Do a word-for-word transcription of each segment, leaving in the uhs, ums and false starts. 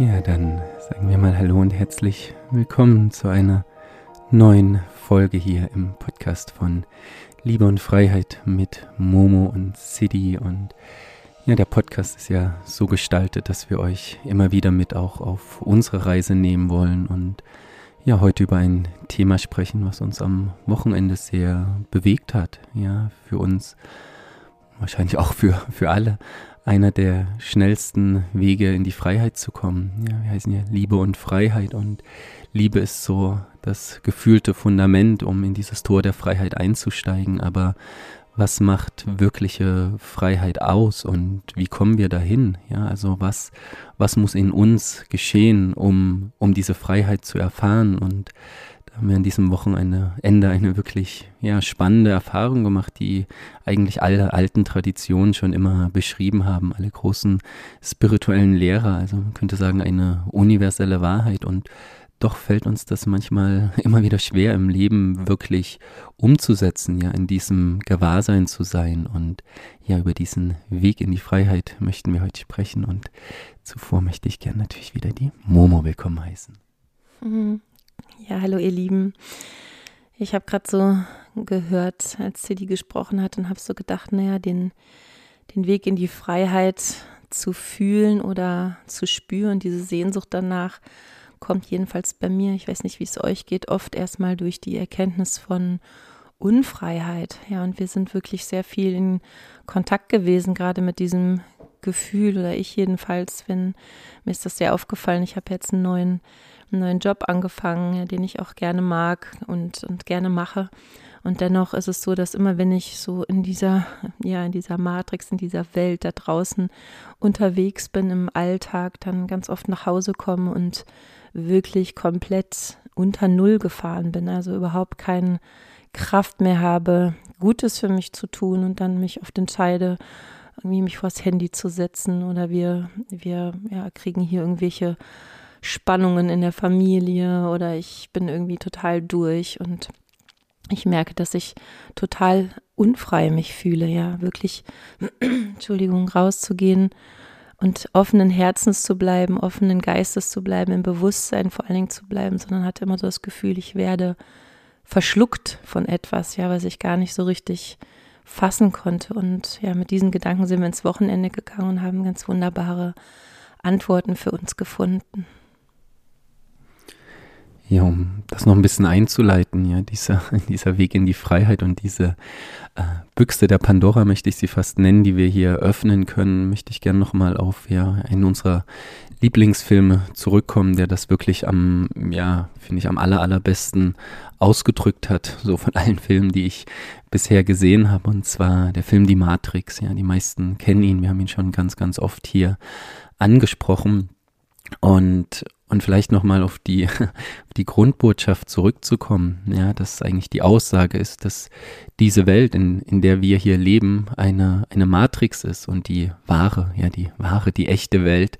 Ja, dann sagen wir mal Hallo und herzlich willkommen zu einer neuen Folge hier im Podcast von Liebe und Freiheit mit Momo und City. Und ja, der Podcast ist ja so gestaltet, dass wir euch immer wieder mit auch auf unsere Reise nehmen wollen und ja, heute über ein Thema sprechen, was uns am Wochenende sehr bewegt hat. Ja, für uns, wahrscheinlich auch für, für alle, einer der schnellsten Wege in die Freiheit zu kommen. Ja, wir heißen ja Liebe und Freiheit, und Liebe ist so das gefühlte Fundament, um in dieses Tor der Freiheit einzusteigen. Aber was macht wirkliche Freiheit aus und wie kommen wir dahin? Ja, also was, was muss in uns geschehen, um, um diese Freiheit zu erfahren? Und da haben wir an diesem Wochenende Ende eine wirklich ja, spannende Erfahrung gemacht, die eigentlich alle alten Traditionen schon immer beschrieben haben, alle großen spirituellen Lehrer, also man könnte sagen eine universelle Wahrheit. Und doch fällt uns das manchmal immer wieder schwer, im Leben wirklich umzusetzen, ja, in diesem Gewahrsein zu sein. Und ja, über diesen Weg in die Freiheit möchten wir heute sprechen. Und zuvor möchte ich gerne natürlich wieder die Momo willkommen heißen. Mhm. Ja, hallo ihr Lieben. Ich habe gerade so gehört, als City gesprochen hat, und habe so gedacht, naja, den, den Weg in die Freiheit zu fühlen oder zu spüren, diese Sehnsucht danach, kommt jedenfalls bei mir, ich weiß nicht, wie es euch geht, oft erstmal durch die Erkenntnis von Unfreiheit. Ja, und wir sind wirklich sehr viel in Kontakt gewesen, gerade mit diesem Gefühl, oder ich jedenfalls, wenn mir ist das sehr aufgefallen. Ich habe jetzt einen neuen einen neuen Job angefangen, den ich auch gerne mag und, und gerne mache. Und dennoch ist es so, dass immer, wenn ich so in dieser, ja, in dieser Matrix, in dieser Welt da draußen unterwegs bin im Alltag, dann ganz oft nach Hause komme und wirklich komplett unter Null gefahren bin, also überhaupt keine Kraft mehr habe, Gutes für mich zu tun, und dann mich oft entscheide, irgendwie mich vors Handy zu setzen, oder wir, wir ja, kriegen hier irgendwelche Spannungen in der Familie, oder ich bin irgendwie total durch und ich merke, dass ich total unfrei mich fühle, ja, wirklich, Entschuldigung, rauszugehen und offenen Herzens zu bleiben, offenen Geistes zu bleiben, im Bewusstsein vor allen Dingen zu bleiben, sondern hatte immer so das Gefühl, ich werde verschluckt von etwas, ja, was ich gar nicht so richtig fassen konnte. Und ja, mit diesen Gedanken sind wir ins Wochenende gegangen und haben ganz wunderbare Antworten für uns gefunden. Ja, um das noch ein bisschen einzuleiten, ja, dieser, dieser Weg in die Freiheit und diese äh, Büchse der Pandora, möchte ich sie fast nennen, die wir hier öffnen können, möchte ich gerne nochmal auf ja, einen unserer Lieblingsfilme zurückkommen, der das wirklich am, ja, finde ich, am aller, allerbesten ausgedrückt hat, so von allen Filmen, die ich bisher gesehen habe, und zwar der Film Die Matrix. Ja, die meisten kennen ihn, wir haben ihn schon ganz, ganz oft hier angesprochen. Und Und vielleicht nochmal auf die, auf die Grundbotschaft zurückzukommen, ja, dass eigentlich die Aussage ist, dass diese Welt, in, in der wir hier leben, eine, eine Matrix ist, und die wahre, ja, die wahre, die echte Welt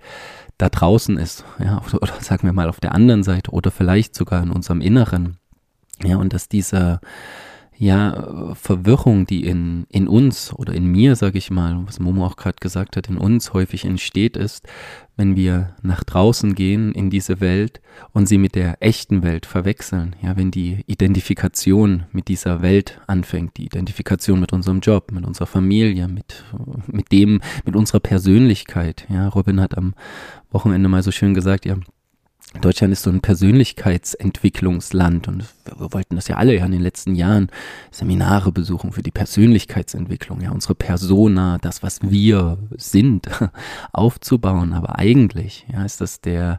da draußen ist, ja, oder, oder sagen wir mal auf der anderen Seite, oder vielleicht sogar in unserem Inneren, ja, und dass diese, ja, Verwirrung, die in, in uns oder in mir, sage ich mal, was Momo auch gerade gesagt hat, in uns häufig entsteht, ist, wenn wir nach draußen gehen in diese Welt und sie mit der echten Welt verwechseln, ja, wenn die Identifikation mit dieser Welt anfängt, die Identifikation mit unserem Job, mit unserer Familie, mit, mit dem, mit unserer Persönlichkeit, ja, Robin hat am Wochenende mal so schön gesagt, ja, Deutschland ist so ein Persönlichkeitsentwicklungsland, und wir wollten das ja alle ja in den letzten Jahren, Seminare besuchen für die Persönlichkeitsentwicklung, ja, unsere Persona, das, was wir sind, aufzubauen. Aber eigentlich, ja, ist das der,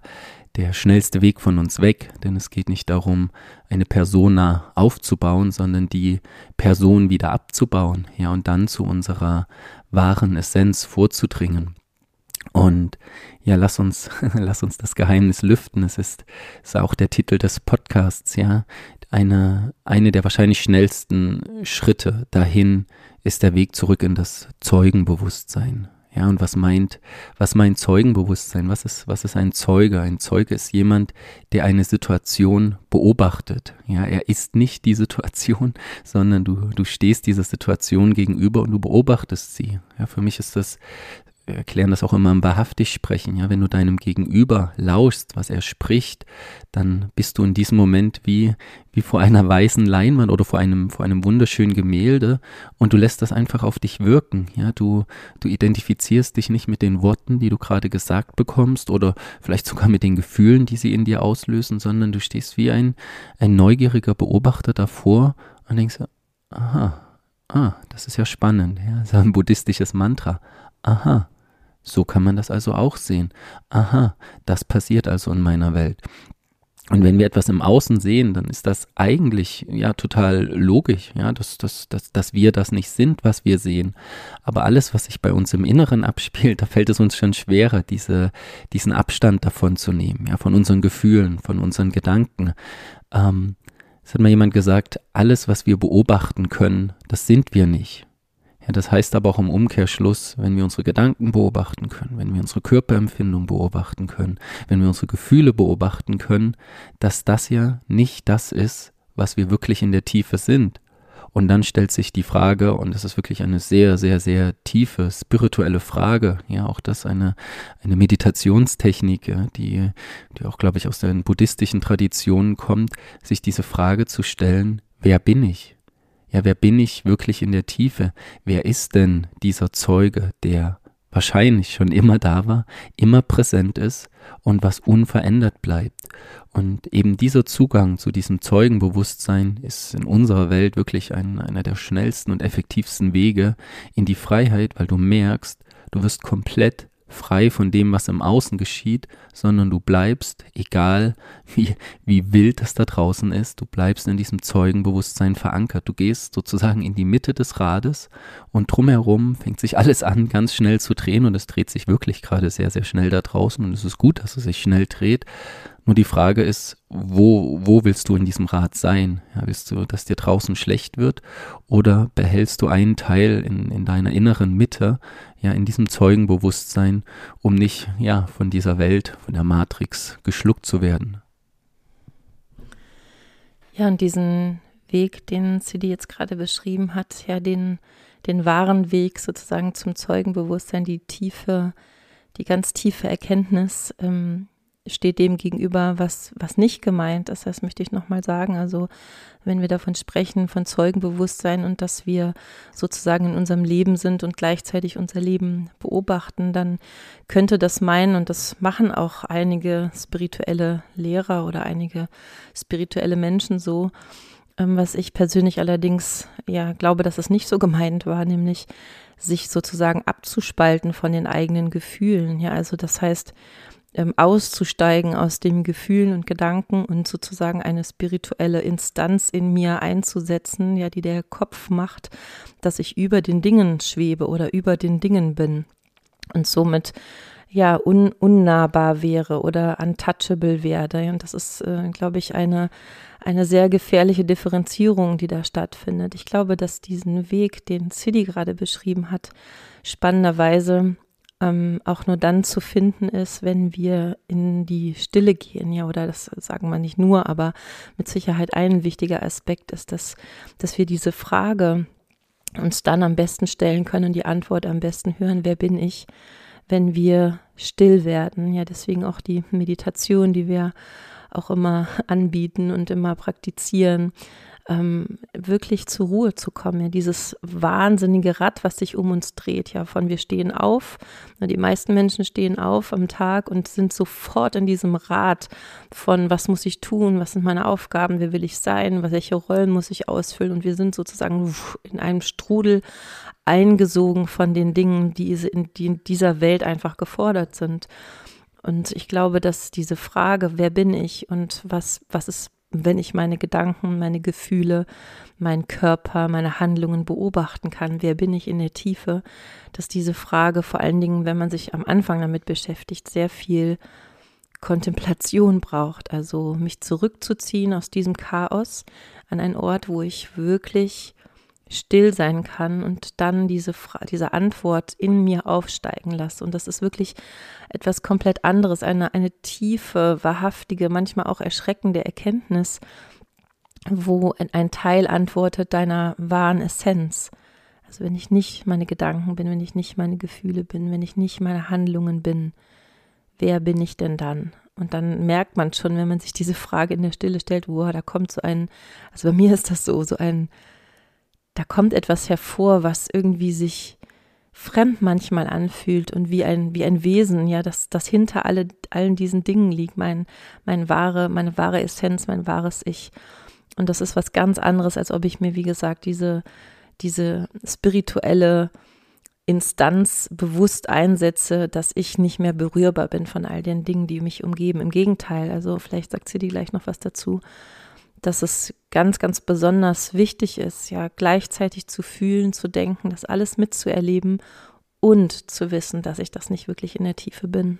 der schnellste Weg von uns weg, denn es geht nicht darum, eine Persona aufzubauen, sondern die Person wieder abzubauen, ja, und dann zu unserer wahren Essenz vorzudringen. Und ja, lass uns, lass uns das Geheimnis lüften. Es ist, ist auch der Titel des Podcasts, ja. Eine, eine der wahrscheinlich schnellsten Schritte dahin ist der Weg zurück in das Zeugenbewusstsein. Ja, und was meint, was meint Zeugenbewusstsein? Was ist, was ist ein Zeuge? Ein Zeuge ist jemand, der eine Situation beobachtet. Ja, er ist nicht die Situation, sondern du, du stehst dieser Situation gegenüber und du beobachtest sie. Ja, für mich ist das wir erklären das auch immer im Wahrhaftig-Sprechen, ja, wenn du deinem Gegenüber lauschst, was er spricht, dann bist du in diesem Moment wie, wie vor einer weißen Leinwand oder vor einem, vor einem wunderschönen Gemälde und du lässt das einfach auf dich wirken, ja, du, du identifizierst dich nicht mit den Worten, die du gerade gesagt bekommst oder vielleicht sogar mit den Gefühlen, die sie in dir auslösen, sondern du stehst wie ein, ein neugieriger Beobachter davor und denkst, aha, ah, das ist ja spannend, ja, so ein buddhistisches Mantra. Aha, so kann man das also auch sehen. Aha, das passiert also in meiner Welt. Und wenn wir etwas im Außen sehen, dann ist das eigentlich ja total logisch, ja, dass, dass, dass, dass wir das nicht sind, was wir sehen. Aber alles, was sich bei uns im Inneren abspielt, da fällt es uns schon schwerer, diese, diesen Abstand davon zu nehmen, ja, von unseren Gefühlen, von unseren Gedanken. Ähm, es hat mal jemand gesagt, alles, was wir beobachten können, das sind wir nicht. Ja, das heißt aber auch im Umkehrschluss, wenn wir unsere Gedanken beobachten können, wenn wir unsere Körperempfindung beobachten können, wenn wir unsere Gefühle beobachten können, dass das ja nicht das ist, was wir wirklich in der Tiefe sind. Und dann stellt sich die Frage, und das ist wirklich eine sehr, sehr, sehr tiefe spirituelle Frage, ja, auch das eine, eine Meditationstechnik, ja, die, die auch, glaube ich, aus den buddhistischen Traditionen kommt, sich diese Frage zu stellen, wer bin ich? Ja, wer bin ich wirklich in der Tiefe? Wer ist denn dieser Zeuge, der wahrscheinlich schon immer da war, immer präsent ist und was unverändert bleibt? Und eben dieser Zugang zu diesem Zeugenbewusstsein ist in unserer Welt wirklich ein, einer der schnellsten und effektivsten Wege in die Freiheit, weil du merkst, du wirst komplett frei von dem, was im Außen geschieht, sondern du bleibst, egal wie, wie wild das da draußen ist, du bleibst in diesem Zeugenbewusstsein verankert. Du gehst sozusagen in die Mitte des Rades und drumherum fängt sich alles an, ganz schnell zu drehen und es dreht sich wirklich gerade sehr, sehr schnell da draußen und es ist gut, dass es sich schnell dreht. Nur die Frage ist, wo, wo willst du in diesem Rad sein? Ja, willst du, dass dir draußen schlecht wird oder behältst du einen Teil in, in deiner inneren Mitte, ja, in diesem Zeugenbewusstsein, um nicht, ja, von dieser Welt, von der Matrix geschluckt zu werden? Ja, und diesen Weg, den City jetzt gerade beschrieben hat, ja, den, den wahren Weg sozusagen zum Zeugenbewusstsein, die tiefe, die ganz tiefe Erkenntnis, ähm, steht dem gegenüber, was, was nicht gemeint ist. Das möchte ich nochmal sagen. Also wenn wir davon sprechen, von Zeugenbewusstsein und dass wir sozusagen in unserem Leben sind und gleichzeitig unser Leben beobachten, dann könnte das meinen, und das machen auch einige spirituelle Lehrer oder einige spirituelle Menschen so, ähm, was ich persönlich allerdings ja glaube, dass es nicht so gemeint war, nämlich sich sozusagen abzuspalten von den eigenen Gefühlen. Ja, also das heißt, Ähm, auszusteigen aus den Gefühlen und Gedanken und sozusagen eine spirituelle Instanz in mir einzusetzen, ja, die der Kopf macht, dass ich über den Dingen schwebe oder über den Dingen bin und somit ja un- unnahbar wäre oder untouchable werde. Und das ist, äh, glaube ich, eine, eine sehr gefährliche Differenzierung, die da stattfindet. Ich glaube, dass diesen Weg, den City gerade beschrieben hat, spannenderweise Ähm, auch nur dann zu finden ist, wenn wir in die Stille gehen, ja, oder das sagen wir nicht nur, aber mit Sicherheit ein wichtiger Aspekt ist, dass, dass wir diese Frage uns dann am besten stellen können und die Antwort am besten hören, wer bin ich, wenn wir still werden, ja, deswegen auch die Meditation, die wir auch immer anbieten und immer praktizieren, wirklich zur Ruhe zu kommen, ja, dieses wahnsinnige Rad, was sich um uns dreht, ja, von wir stehen auf, die meisten Menschen stehen auf am Tag und sind sofort in diesem Rad von, was muss ich tun, was sind meine Aufgaben, wer will ich sein, welche Rollen muss ich ausfüllen, und wir sind sozusagen in einem Strudel eingesogen von den Dingen, die in dieser Welt einfach gefordert sind. Und ich glaube, dass diese Frage, wer bin ich und was, was ist, wenn ich meine Gedanken, meine Gefühle, meinen Körper, meine Handlungen beobachten kann, wer bin ich in der Tiefe, dass diese Frage vor allen Dingen, wenn man sich am Anfang damit beschäftigt, sehr viel Kontemplation braucht, also mich zurückzuziehen aus diesem Chaos an einen Ort, wo ich wirklich still sein kann und dann diese, Fra- diese Antwort in mir aufsteigen lasse. Und das ist wirklich etwas komplett anderes, eine, eine tiefe, wahrhaftige, manchmal auch erschreckende Erkenntnis, wo ein Teil antwortet deiner wahren Essenz. Also wenn ich nicht meine Gedanken bin, wenn ich nicht meine Gefühle bin, wenn ich nicht meine Handlungen bin, wer bin ich denn dann? Und dann merkt man schon, wenn man sich diese Frage in der Stille stellt, wow, da kommt so ein, also bei mir ist das so, so ein, da kommt etwas hervor, was irgendwie sich fremd manchmal anfühlt und wie ein, wie ein Wesen, ja, das, das hinter alle, allen diesen Dingen liegt, mein, mein wahre, meine wahre Essenz, mein wahres Ich. Und das ist was ganz anderes, als ob ich mir, wie gesagt, diese, diese spirituelle Instanz bewusst einsetze, dass ich nicht mehr berührbar bin von all den Dingen, die mich umgeben. Im Gegenteil, also vielleicht sagt City gleich noch was dazu, dass es ganz, ganz besonders wichtig ist, ja, gleichzeitig zu fühlen, zu denken, das alles mitzuerleben und zu wissen, dass ich das nicht wirklich in der Tiefe bin.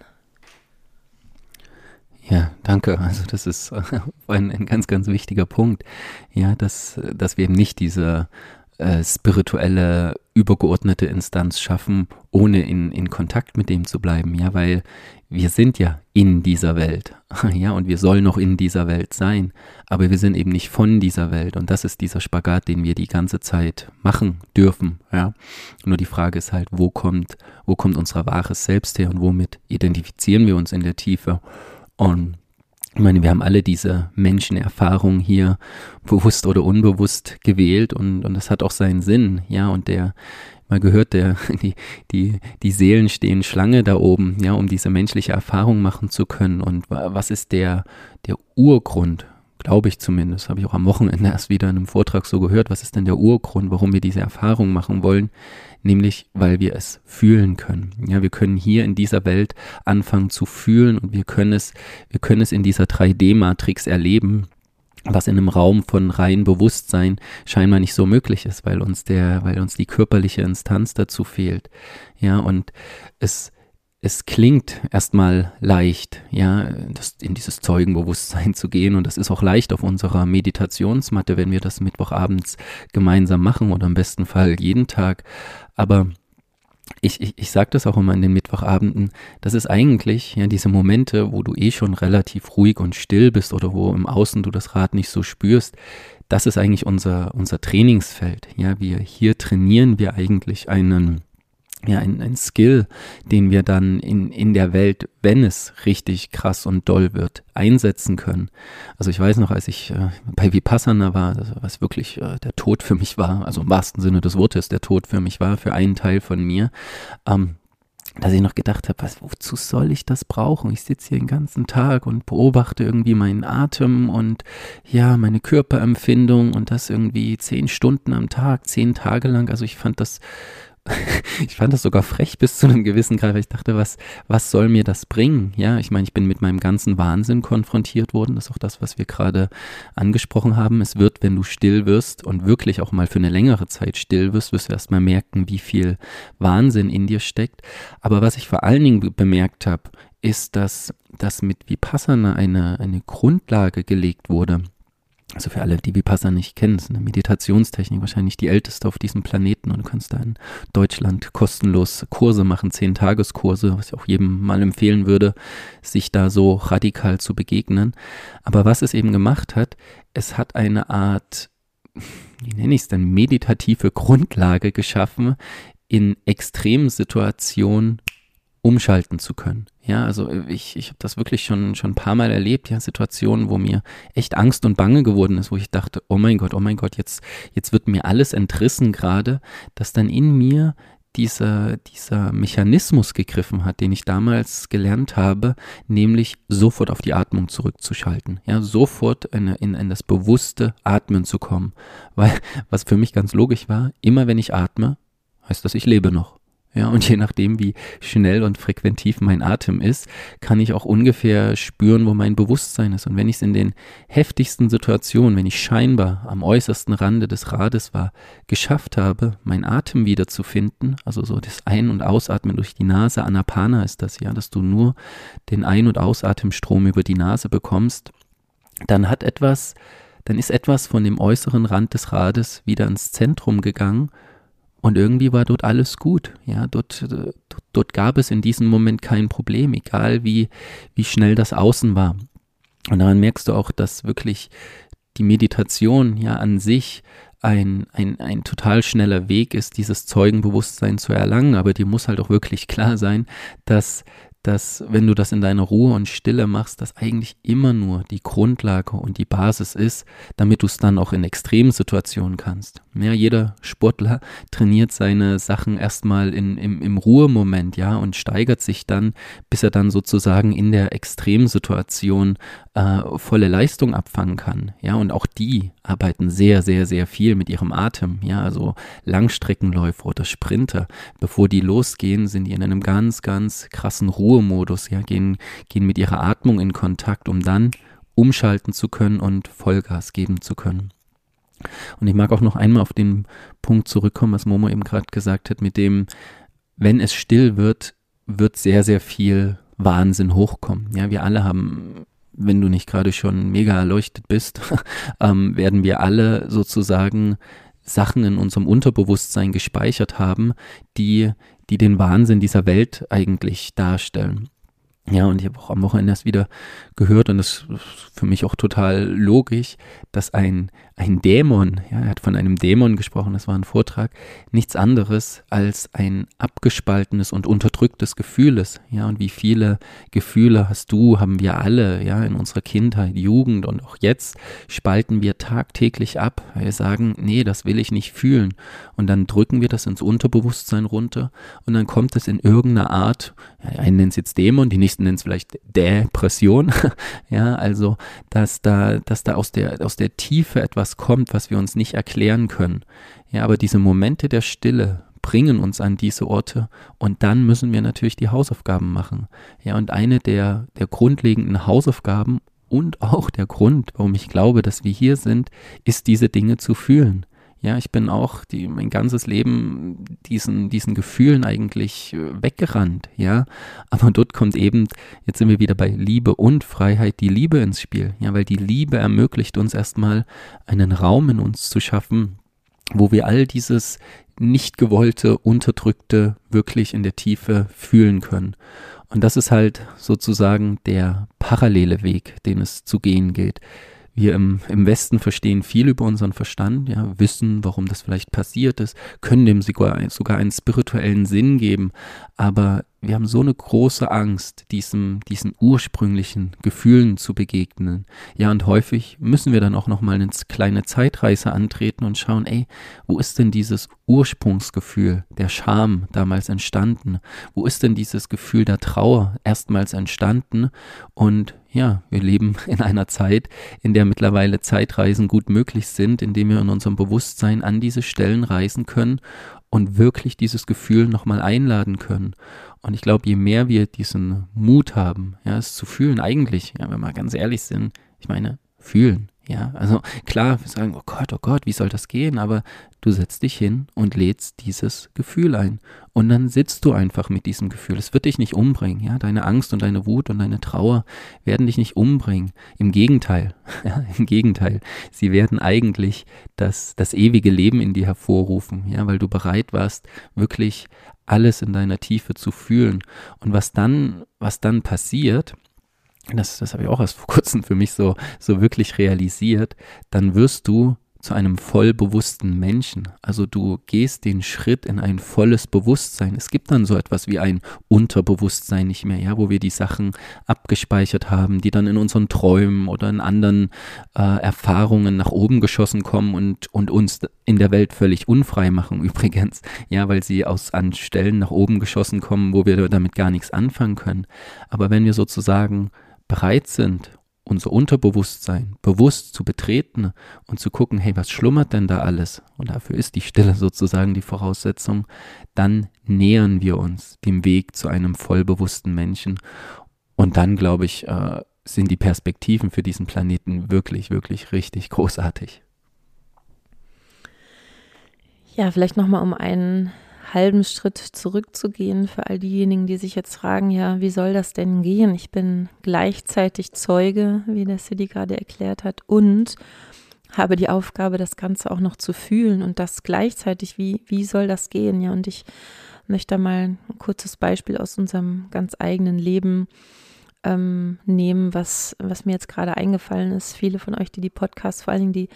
Ja, danke. Also das ist ein, ein ganz, ganz wichtiger Punkt, ja, dass, dass wir eben nicht diese äh, spirituelle übergeordnete Instanz schaffen, ohne in, in Kontakt mit dem zu bleiben, ja, weil wir sind ja in dieser Welt, ja, und wir sollen noch in dieser Welt sein, aber wir sind eben nicht von dieser Welt und das ist dieser Spagat, den wir die ganze Zeit machen dürfen, ja, nur die Frage ist halt, wo kommt, wo kommt unser wahres Selbst her und womit identifizieren wir uns in der Tiefe? Und ich meine, wir haben alle diese Menschenerfahrung hier bewusst oder unbewusst gewählt und, und das hat auch seinen Sinn, ja, und der, mal gehört, der, die, die, die Seelen stehen Schlange da oben, ja, um diese menschliche Erfahrung machen zu können und was ist der, der Urgrund, glaube ich zumindest, habe ich auch am Wochenende erst wieder in einem Vortrag so gehört, was ist denn der Urgrund, warum wir diese Erfahrung machen wollen, nämlich weil wir es fühlen können. Ja, wir können hier in dieser Welt anfangen zu fühlen und wir können es, wir können es in dieser drei D Matrix erleben, was in einem Raum von rein Bewusstsein scheinbar nicht so möglich ist, weil uns der, weil uns die körperliche Instanz dazu fehlt. Ja, und es Es klingt erstmal leicht, ja, das, in dieses Zeugenbewusstsein zu gehen und das ist auch leicht auf unserer Meditationsmatte, wenn wir das mittwochabends gemeinsam machen oder im besten Fall jeden Tag, aber ich, ich, ich sage das auch immer in den Mittwochabenden, das ist eigentlich ja diese Momente, wo du eh schon relativ ruhig und still bist oder wo im Außen du das Rad nicht so spürst, das ist eigentlich unser, unser Trainingsfeld, ja, wir, hier trainieren wir eigentlich einen Ja, ein, ein Skill, den wir dann in, in der Welt, wenn es richtig krass und doll wird, einsetzen können. Also ich weiß noch, als ich äh, bei Vipassana war, also was wirklich äh, der Tod für mich war, also im wahrsten Sinne des Wortes der Tod für mich war, für einen Teil von mir, ähm, dass ich noch gedacht habe, was, wozu soll ich das brauchen? Ich sitze hier den ganzen Tag und beobachte irgendwie meinen Atem und ja, meine Körperempfindung und das irgendwie zehn Stunden am Tag, zehn Tage lang. Also ich fand das Ich fand das sogar frech bis zu einem gewissen Grad, weil ich dachte, was, was soll mir das bringen? Ja, ich meine, ich bin mit meinem ganzen Wahnsinn konfrontiert worden. Das ist auch das, was wir gerade angesprochen haben. Es wird, wenn du still wirst und wirklich auch mal für eine längere Zeit still wirst, wirst du erstmal merken, wie viel Wahnsinn in dir steckt. Aber was ich vor allen Dingen bemerkt habe, ist, dass, dass mit Vipassana eine, eine Grundlage gelegt wurde. Also für alle, die Vipassana nicht kennen, ist eine Meditationstechnik, wahrscheinlich die älteste auf diesem Planeten und du kannst da in Deutschland kostenlos Kurse machen, zehn Tageskurse, was ich auch jedem mal empfehlen würde, sich da so radikal zu begegnen. Aber was es eben gemacht hat, es hat eine Art, wie nenne ich es denn, meditative Grundlage geschaffen, in extremen Situationen umschalten zu können. Ja, also ich, ich habe das wirklich schon, schon ein paar Mal erlebt, ja, Situationen, wo mir echt Angst und Bange geworden ist, wo ich dachte, oh mein Gott, oh mein Gott, jetzt, jetzt wird mir alles entrissen gerade, dass dann in mir dieser, dieser Mechanismus gegriffen hat, den ich damals gelernt habe, nämlich sofort auf die Atmung zurückzuschalten, ja, sofort in, in, in das bewusste Atmen zu kommen, weil, was für mich ganz logisch war, immer wenn ich atme, heißt das, ich lebe noch. Ja, und je nachdem, wie schnell und frequentiv mein Atem ist, kann ich auch ungefähr spüren, wo mein Bewusstsein ist. Und wenn ich es in den heftigsten Situationen, wenn ich scheinbar am äußersten Rande des Rades war, geschafft habe, meinen Atem wiederzufinden, also so das Ein- und Ausatmen durch die Nase, Anapana ist das ja, dass du nur den Ein- und Ausatemstrom über die Nase bekommst, dann hat etwas, dann ist etwas von dem äußeren Rand des Rades wieder ins Zentrum gegangen. Und irgendwie war dort alles gut, ja, dort, dort, dort gab es in diesem Moment kein Problem, egal wie, wie schnell das Außen war. Und daran merkst du auch, dass wirklich die Meditation ja an sich ein, ein, ein total schneller Weg ist, dieses Zeugenbewusstsein zu erlangen, aber dir muss halt auch wirklich klar sein, dass, dass wenn du das in deiner Ruhe und Stille machst, das eigentlich immer nur die Grundlage und die Basis ist, damit du es dann auch in extremen Situationen kannst. Ja, jeder Sportler trainiert seine Sachen erstmal in, im, im Ruhemoment, ja, und steigert sich dann, bis er dann sozusagen in der Extremsituation äh, volle Leistung abfangen kann, ja, und auch die arbeiten sehr, sehr, sehr viel mit ihrem Atem, ja, also Langstreckenläufer oder Sprinter, bevor die losgehen, sind die in einem ganz, ganz krassen Ruhemodus, ja, gehen, gehen mit ihrer Atmung in Kontakt, um dann umschalten zu können und Vollgas geben zu können. Und ich mag auch noch einmal auf den Punkt zurückkommen, was Momo eben gerade gesagt hat, mit dem, wenn es still wird, wird sehr, sehr viel Wahnsinn hochkommen. Ja, wir alle haben, wenn du nicht gerade schon mega erleuchtet bist, ähm, werden wir alle sozusagen Sachen in unserem Unterbewusstsein gespeichert haben, die, die den Wahnsinn dieser Welt eigentlich darstellen. Ja, und ich habe auch am Wochenende das wieder gehört und das ist für mich auch total logisch, dass ein, ein Dämon, ja, er hat von einem Dämon gesprochen, das war ein Vortrag, nichts anderes als ein abgespaltenes und unterdrücktes Gefühl ist. Ja, und wie viele Gefühle hast du, haben wir alle, ja, in unserer Kindheit, Jugend und auch jetzt spalten wir tagtäglich ab, weil wir sagen, nee, das will ich nicht fühlen. Und dann drücken wir das ins Unterbewusstsein runter und dann kommt es in irgendeiner Art, ja, einen nennt es jetzt Dämon, die nächsten nennen es vielleicht Depression, ja, also, dass da, dass da aus der, aus der Tiefe etwas kommt, was wir uns nicht erklären können, ja, aber diese Momente der Stille bringen uns an diese Orte und dann müssen wir natürlich die Hausaufgaben machen, ja, und eine der, der grundlegenden Hausaufgaben und auch der Grund, warum ich glaube, dass wir hier sind, ist, diese Dinge zu fühlen. Ja, ich bin auch die, mein ganzes Leben diesen, diesen Gefühlen eigentlich weggerannt, ja, aber dort kommt eben, jetzt sind wir wieder bei Liebe und Freiheit, die Liebe ins Spiel, ja, weil die Liebe ermöglicht uns erstmal einen Raum in uns zu schaffen, wo wir all dieses nicht gewollte, unterdrückte wirklich in der Tiefe fühlen können. Und das ist halt sozusagen der parallele Weg, den es zu gehen gilt. Wir im, im Westen verstehen viel über unseren Verstand, ja, wissen, warum das vielleicht passiert ist, können dem sogar, sogar einen spirituellen Sinn geben, aber wir haben so eine große Angst, diesem, diesen ursprünglichen Gefühlen zu begegnen. Ja, und häufig müssen wir dann auch nochmal eine kleine Zeitreise antreten und schauen, ey, wo ist denn dieses Ursprungsgefühl der Scham damals entstanden? Wo ist denn dieses Gefühl der Trauer erstmals entstanden? Und ja, wir leben in einer Zeit, in der mittlerweile Zeitreisen gut möglich sind, indem wir in unserem Bewusstsein an diese Stellen reisen können und wirklich dieses Gefühl nochmal einladen können. Und ich glaube, je mehr wir diesen Mut haben, ja, es zu fühlen, eigentlich, ja, wenn wir mal ganz ehrlich sind, ich meine, fühlen, ja, also klar, wir sagen, oh Gott, oh Gott, wie soll das gehen, aber du setzt dich hin und lädst dieses Gefühl ein und dann sitzt du einfach mit diesem Gefühl, es wird dich nicht umbringen, ja, deine Angst und deine Wut und deine Trauer werden dich nicht umbringen, im Gegenteil, ja, im Gegenteil, sie werden eigentlich das, das ewige Leben in dir hervorrufen, ja, weil du bereit warst, wirklich alles in deiner Tiefe zu fühlen. Und was dann, was dann passiert, das, das habe ich auch erst vor kurzem für mich so, so wirklich realisiert, dann wirst du zu einem vollbewussten Menschen. Also du gehst den Schritt in ein volles Bewusstsein. Es gibt dann so etwas wie ein Unterbewusstsein nicht mehr, ja, wo wir die Sachen abgespeichert haben, die dann in unseren Träumen oder in anderen äh, Erfahrungen nach oben geschossen kommen und, und uns in der Welt völlig unfrei machen übrigens, ja, weil sie aus an Stellen nach oben geschossen kommen, wo wir damit gar nichts anfangen können. Aber wenn wir sozusagen bereit sind, unser Unterbewusstsein bewusst zu betreten und zu gucken, hey, was schlummert denn da alles? Und dafür ist die Stille sozusagen die Voraussetzung. Dann nähern wir uns dem Weg zu einem vollbewussten Menschen. Und dann, glaube ich, äh, sind die Perspektiven für diesen Planeten wirklich, wirklich richtig großartig. Ja, vielleicht nochmal, um einen halben Schritt zurückzugehen für all diejenigen, die sich jetzt fragen, ja, wie soll das denn gehen? Ich bin gleichzeitig Zeuge, wie der City gerade erklärt hat, und habe die Aufgabe, das Ganze auch noch zu fühlen und das gleichzeitig, wie, wie soll das gehen? Ja, und ich möchte mal ein kurzes Beispiel aus unserem ganz eigenen Leben ähm, nehmen, was, was mir jetzt gerade eingefallen ist. Viele von euch, die die Podcasts, vor allen Dingen die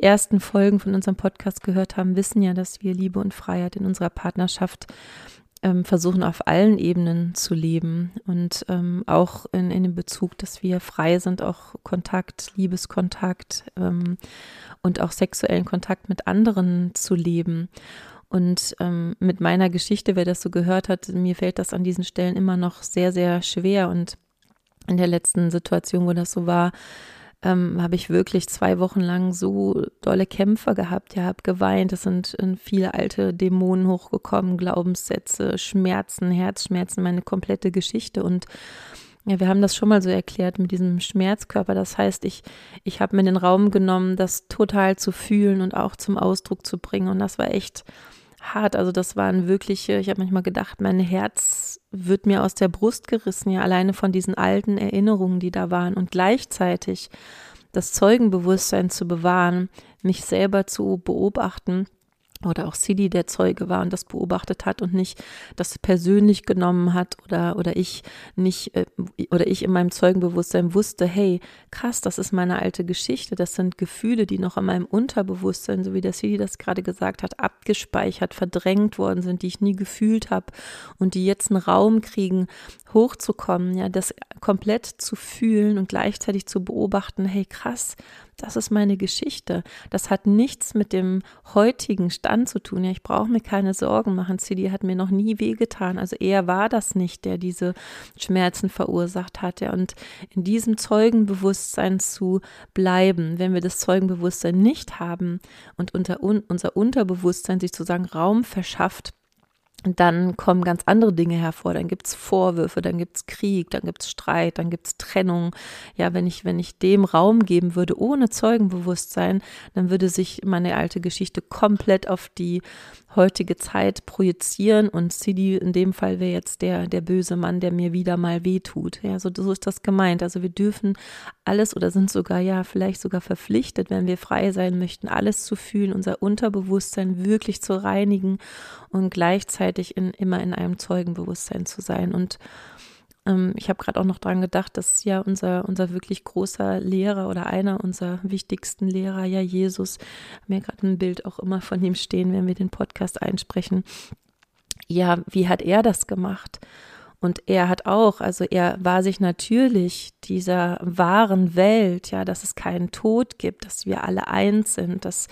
ersten Folgen von unserem Podcast gehört haben, wissen ja, dass wir Liebe und Freiheit in unserer Partnerschaft ähm, versuchen, auf allen Ebenen zu leben und ähm, auch in, in dem Bezug, dass wir frei sind, auch Kontakt, Liebeskontakt ähm, und auch sexuellen Kontakt mit anderen zu leben. Und ähm, mit meiner Geschichte, wer das so gehört hat, mir fällt das an diesen Stellen immer noch sehr, sehr schwer. Und in der letzten Situation, wo das so war, ähm, habe ich wirklich zwei Wochen lang so dolle Kämpfe gehabt. Ja, habe geweint, es sind viele alte Dämonen hochgekommen, Glaubenssätze, Schmerzen, Herzschmerzen, meine komplette Geschichte. Und ja, wir haben das schon mal so erklärt mit diesem Schmerzkörper. Das heißt, ich, ich habe mir den Raum genommen, das total zu fühlen und auch zum Ausdruck zu bringen. Und das war echt hart, also das waren wirkliche, ich habe manchmal gedacht, mein Herz wird mir aus der Brust gerissen, ja, alleine von diesen alten Erinnerungen, die da waren, und gleichzeitig das Zeugenbewusstsein zu bewahren, mich selber zu beobachten oder auch City, der Zeuge war und das beobachtet hat und nicht das persönlich genommen hat oder, oder ich nicht oder ich in meinem Zeugenbewusstsein wusste, hey, krass, das ist meine alte Geschichte, das sind Gefühle, die noch in meinem Unterbewusstsein, so wie der City das gerade gesagt hat, abgespeichert, verdrängt worden sind, die ich nie gefühlt habe und die jetzt einen Raum kriegen, hochzukommen, ja, das komplett zu fühlen und gleichzeitig zu beobachten, hey, krass, das ist meine Geschichte. Das hat nichts mit dem heutigen Stand zu tun. Ja, ich brauche mir keine Sorgen machen. City hat mir noch nie wehgetan. Also er war das nicht, der diese Schmerzen verursacht hat. Ja, und in diesem Zeugenbewusstsein zu bleiben, wenn wir das Zeugenbewusstsein nicht haben und unter un, unser Unterbewusstsein sich sozusagen Raum verschafft, dann kommen ganz andere Dinge hervor, dann gibt es Vorwürfe, dann gibt es Krieg, dann gibt es Streit, dann gibt es Trennung. Ja, wenn ich, wenn ich dem Raum geben würde, ohne Zeugenbewusstsein, dann würde sich meine alte Geschichte komplett auf die heutige Zeit projizieren und City in dem Fall wäre jetzt der, der böse Mann, der mir wieder mal wehtut. Ja, so, so ist das gemeint. Also wir dürfen alles oder sind sogar, ja, vielleicht sogar verpflichtet, wenn wir frei sein möchten, alles zu fühlen, unser Unterbewusstsein wirklich zu reinigen und gleichzeitig in, immer in einem Zeugenbewusstsein zu sein. Und ähm, ich habe gerade auch noch dran gedacht, dass ja unser, unser wirklich großer Lehrer oder einer unserer wichtigsten Lehrer, ja, Jesus, mir gerade ein Bild auch immer von ihm stehen, wenn wir den Podcast einsprechen. Ja, wie hat er das gemacht? Und er hat auch, also er war sich natürlich dieser wahren Welt, ja, dass es keinen Tod gibt, dass wir alle eins sind, dass,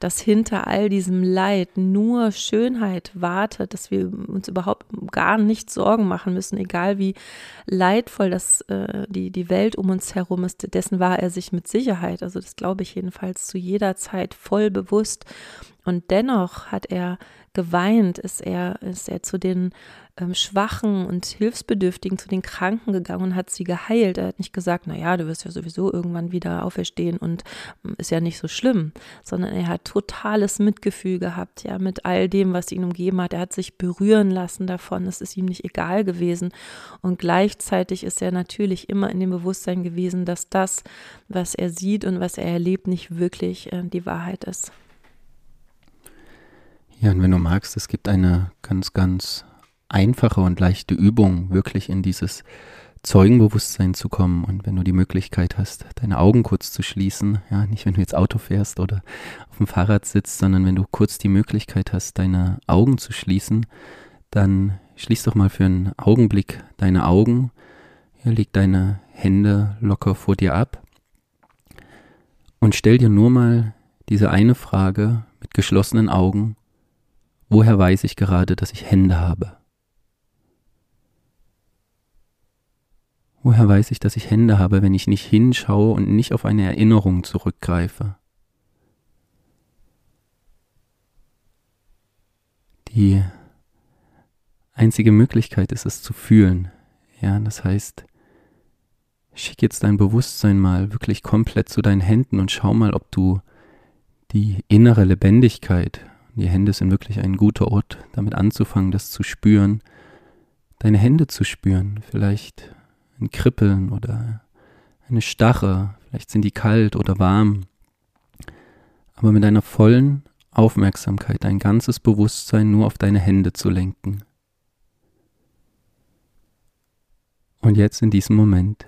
dass hinter all diesem Leid nur Schönheit wartet, dass wir uns überhaupt gar nicht Sorgen machen müssen, egal wie leidvoll das, äh, die, die Welt um uns herum ist, dessen war er sich mit Sicherheit, also das glaube ich jedenfalls zu jeder Zeit voll bewusst. Und dennoch hat er geweint, ist er, ist er zu den ähm, Schwachen und Hilfsbedürftigen, zu den Kranken gegangen und hat sie geheilt. Er hat nicht gesagt, naja, du wirst ja sowieso irgendwann wieder auferstehen und ist ja nicht so schlimm, sondern er hat totales Mitgefühl gehabt, ja, mit all dem, was ihn umgeben hat. Er hat sich berühren lassen davon, es ist ihm nicht egal gewesen. Und gleichzeitig ist er natürlich immer in dem Bewusstsein gewesen, dass das, was er sieht und was er erlebt, nicht wirklich äh, die Wahrheit ist. Ja, und wenn du magst, es gibt eine ganz, ganz einfache und leichte Übung, wirklich in dieses Zeugenbewusstsein zu kommen. Und wenn du die Möglichkeit hast, deine Augen kurz zu schließen, ja, nicht wenn du jetzt Auto fährst oder auf dem Fahrrad sitzt, sondern wenn du kurz die Möglichkeit hast, deine Augen zu schließen, dann schließ doch mal für einen Augenblick deine Augen, ja, leg deine Hände locker vor dir ab und stell dir nur mal diese eine Frage mit geschlossenen Augen: Woher weiß ich gerade, dass ich Hände habe? Woher weiß ich, dass ich Hände habe, wenn ich nicht hinschaue und nicht auf eine Erinnerung zurückgreife? Die einzige Möglichkeit ist es zu fühlen. Ja, das heißt, schick jetzt dein Bewusstsein mal wirklich komplett zu deinen Händen und schau mal, ob du die innere Lebendigkeit, die Hände sind wirklich ein guter Ort, damit anzufangen, das zu spüren, deine Hände zu spüren, vielleicht ein Kribbeln oder eine Starre, vielleicht sind die kalt oder warm, aber mit einer vollen Aufmerksamkeit, dein ganzes Bewusstsein nur auf deine Hände zu lenken. Und jetzt in diesem Moment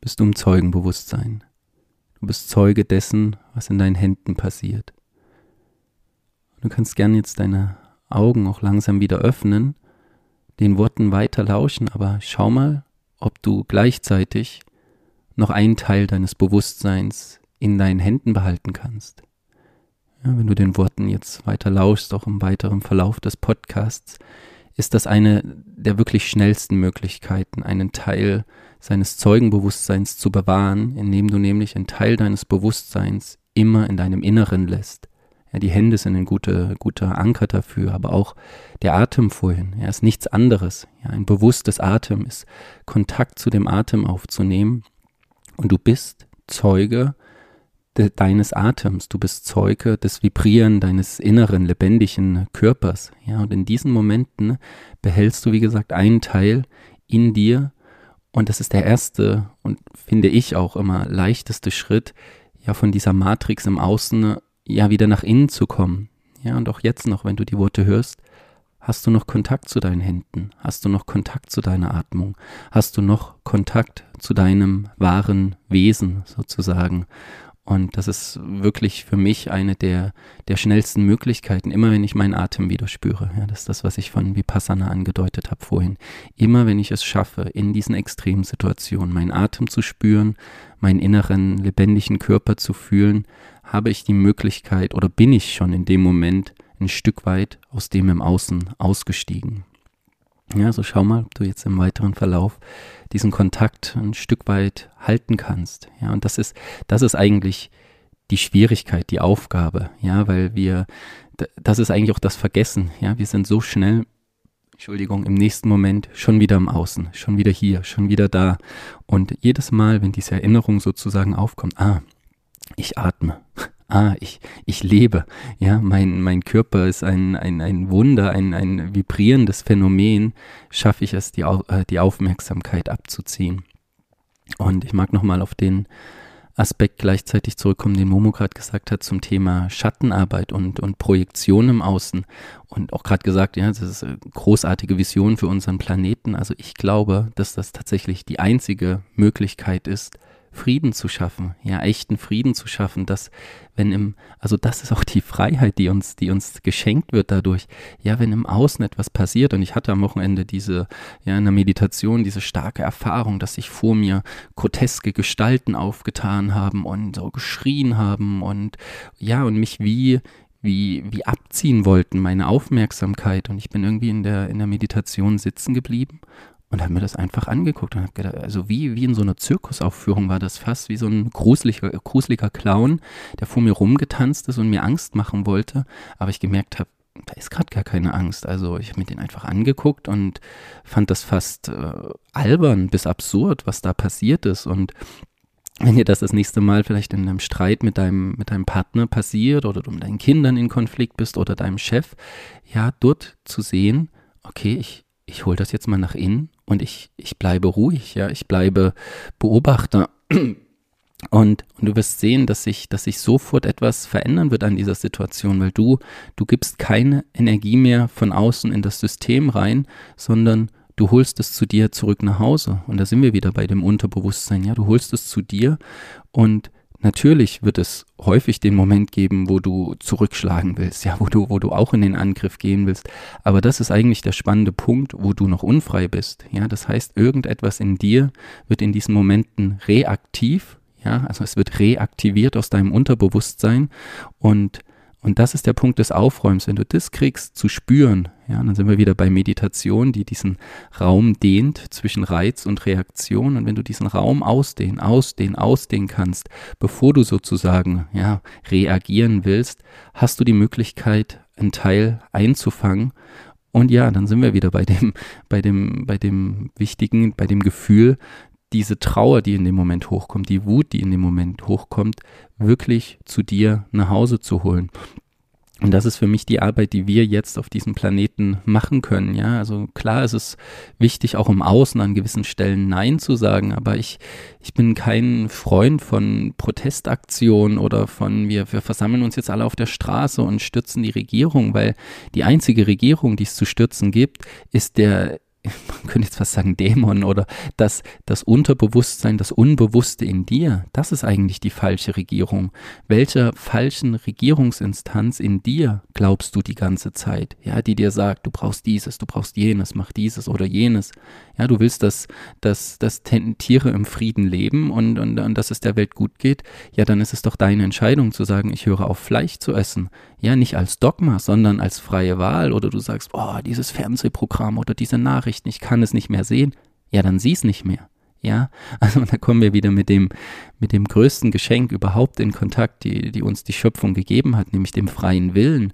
bist du im Zeugenbewusstsein. Du bist Zeuge dessen, was in deinen Händen passiert. Du kannst gerne jetzt deine Augen auch langsam wieder öffnen, den Worten weiter lauschen, aber schau mal, ob du gleichzeitig noch einen Teil deines Bewusstseins in deinen Händen behalten kannst. Ja, wenn du den Worten jetzt weiter lauschst, auch im weiteren Verlauf des Podcasts, ist das eine der wirklich schnellsten Möglichkeiten, einen Teil seines Zeugenbewusstseins zu bewahren, indem du nämlich einen Teil deines Bewusstseins immer in deinem Inneren lässt. Ja, die Hände sind ein guter, guter Anker dafür, aber auch der Atem vorhin. Er ist nichts anderes. Ja, ein bewusstes Atem ist Kontakt zu dem Atem aufzunehmen. Und du bist Zeuge de- deines Atems. Du bist Zeuge des Vibrieren deines inneren, lebendigen Körpers. Ja, und in diesen Momenten behältst du, wie gesagt, einen Teil in dir. Und das ist der erste und finde ich auch immer leichteste Schritt, ja, von dieser Matrix im Außen ja wieder nach innen zu kommen. Ja, und auch jetzt noch, wenn du die Worte hörst, hast du noch Kontakt zu deinen Händen, hast du noch Kontakt zu deiner Atmung, hast du noch Kontakt zu deinem wahren Wesen sozusagen. Und das ist wirklich für mich eine der, der schnellsten Möglichkeiten, immer wenn ich meinen Atem wieder spüre. Ja, das ist das, was ich von Vipassana angedeutet habe vorhin. Immer wenn ich es schaffe, in diesen extremen Situationen meinen Atem zu spüren, meinen inneren, lebendigen Körper zu fühlen, habe ich die Möglichkeit oder bin ich schon in dem Moment ein Stück weit aus dem im Außen ausgestiegen. Ja, so schau mal, ob du jetzt im weiteren Verlauf diesen Kontakt ein Stück weit halten kannst. Ja, und das ist, das ist eigentlich die Schwierigkeit, die Aufgabe. Ja, weil wir, das ist eigentlich auch das Vergessen. Ja, wir sind so schnell, Entschuldigung, im nächsten Moment schon wieder im Außen, schon wieder hier, schon wieder da. Und jedes Mal, wenn diese Erinnerung sozusagen aufkommt, ah, ich atme. Ah, ich, ich lebe, ja, mein, mein Körper ist ein, ein, ein Wunder, ein, ein vibrierendes Phänomen, schaffe ich es, die, die Aufmerksamkeit abzuziehen. Und ich mag nochmal auf den Aspekt gleichzeitig zurückkommen, den Momo gerade gesagt hat zum Thema Schattenarbeit und, und Projektion im Außen und auch gerade gesagt, ja, das ist eine großartige Vision für unseren Planeten. Also ich glaube, dass das tatsächlich die einzige Möglichkeit ist, Frieden zu schaffen, ja, echten Frieden zu schaffen, dass wenn im, also das ist auch die Freiheit, die uns, die uns geschenkt wird dadurch, ja, wenn im Außen etwas passiert und ich hatte am Wochenende diese, ja, in der Meditation diese starke Erfahrung, dass sich vor mir groteske Gestalten aufgetan haben und so geschrien haben und ja, und mich wie, wie, wie abziehen wollten, meine Aufmerksamkeit, und ich bin irgendwie in der, in der Meditation sitzen geblieben. Und habe mir das einfach angeguckt und habe gedacht, also wie, wie in so einer Zirkusaufführung war das fast, wie so ein gruseliger, gruseliger Clown, der vor mir rumgetanzt ist und mir Angst machen wollte, aber ich gemerkt habe, da ist gerade gar keine Angst. Also ich habe mir den einfach angeguckt und fand das fast äh, albern bis absurd, was da passiert ist. Und wenn dir das das nächste Mal vielleicht in einem Streit mit deinem, mit deinem Partner passiert oder du mit deinen Kindern in Konflikt bist oder deinem Chef, ja, dort zu sehen, okay, ich ich hole das jetzt mal nach innen und ich, ich bleibe ruhig, ja, ich bleibe Beobachter. Und, und du wirst sehen, dass sich, dass sich sofort etwas verändern wird an dieser Situation, weil du, du gibst keine Energie mehr von außen in das System rein, sondern du holst es zu dir zurück nach Hause. Und da sind wir wieder bei dem Unterbewusstsein, ja, du holst es zu dir und natürlich wird es häufig den Moment geben, wo du zurückschlagen willst, ja, wo du, wo du auch in den Angriff gehen willst. Aber das ist eigentlich der spannende Punkt, wo du noch unfrei bist. Ja, das heißt, irgendetwas in dir wird in diesen Momenten reaktiv. Ja, also es wird reaktiviert aus deinem Unterbewusstsein. Und, und das ist der Punkt des Aufräumens. Wenn du das kriegst, zu spüren, ja, dann sind wir wieder bei Meditation, die diesen Raum dehnt zwischen Reiz und Reaktion. Und wenn du diesen Raum ausdehnen, ausdehnen, ausdehnen kannst, bevor du sozusagen, ja, reagieren willst, hast du die Möglichkeit, einen Teil einzufangen. Und ja, dann sind wir wieder bei dem, bei dem, bei dem Wichtigen, bei dem Gefühl, diese Trauer, die in dem Moment hochkommt, die Wut, die in dem Moment hochkommt, wirklich zu dir nach Hause zu holen. Und das ist für mich die Arbeit, die wir jetzt auf diesem Planeten machen können, ja. Also klar ist es wichtig, auch im Außen an gewissen Stellen Nein zu sagen, aber ich, ich bin kein Freund von Protestaktionen oder von, wir, wir versammeln uns jetzt alle auf der Straße und stürzen die Regierung, weil die einzige Regierung, die es zu stürzen gibt, ist der man könnte jetzt fast sagen Dämon, oder das, das Unterbewusstsein, das Unbewusste in dir, das ist eigentlich die falsche Regierung. Welcher falschen Regierungsinstanz in dir glaubst du die ganze Zeit? Ja, die dir sagt, du brauchst dieses, du brauchst jenes, mach dieses oder jenes. Ja, du willst, dass, dass, dass Tiere im Frieden leben und, und, und dass es der Welt gut geht. Ja, dann ist es doch deine Entscheidung zu sagen, ich höre auf, Fleisch zu essen. Ja, nicht als Dogma, sondern als freie Wahl. Oder du sagst, oh, dieses Fernsehprogramm oder diese Nachrichten, ich kann es nicht mehr sehen. Ja, dann sieh es nicht mehr. Ja, also da kommen wir wieder mit dem, mit dem größten Geschenk überhaupt in Kontakt, die, die uns die Schöpfung gegeben hat, nämlich dem freien Willen.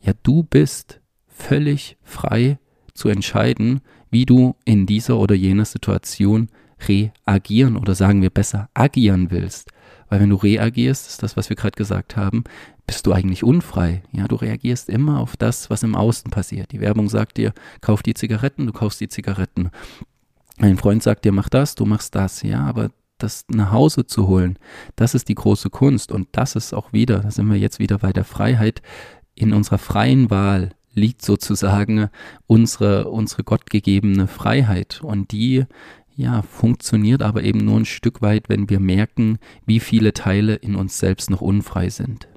Ja, du bist völlig frei zu entscheiden, wie du in dieser oder jener Situation reagieren oder sagen wir besser agieren willst. Weil wenn du reagierst, ist das, was wir gerade gesagt haben, bist du eigentlich unfrei. Ja, du reagierst immer auf das, was im Außen passiert. Die Werbung sagt dir, kauf die Zigaretten, du kaufst die Zigaretten. Ein Freund sagt dir, mach das, du machst das. Ja, aber das nach Hause zu holen, das ist die große Kunst. Und das ist auch wieder, da sind wir jetzt wieder bei der Freiheit, in unserer freien Wahl liegt sozusagen unsere, unsere gottgegebene Freiheit. Und die ja, funktioniert aber eben nur ein Stück weit, wenn wir merken, wie viele Teile in uns selbst noch unfrei sind.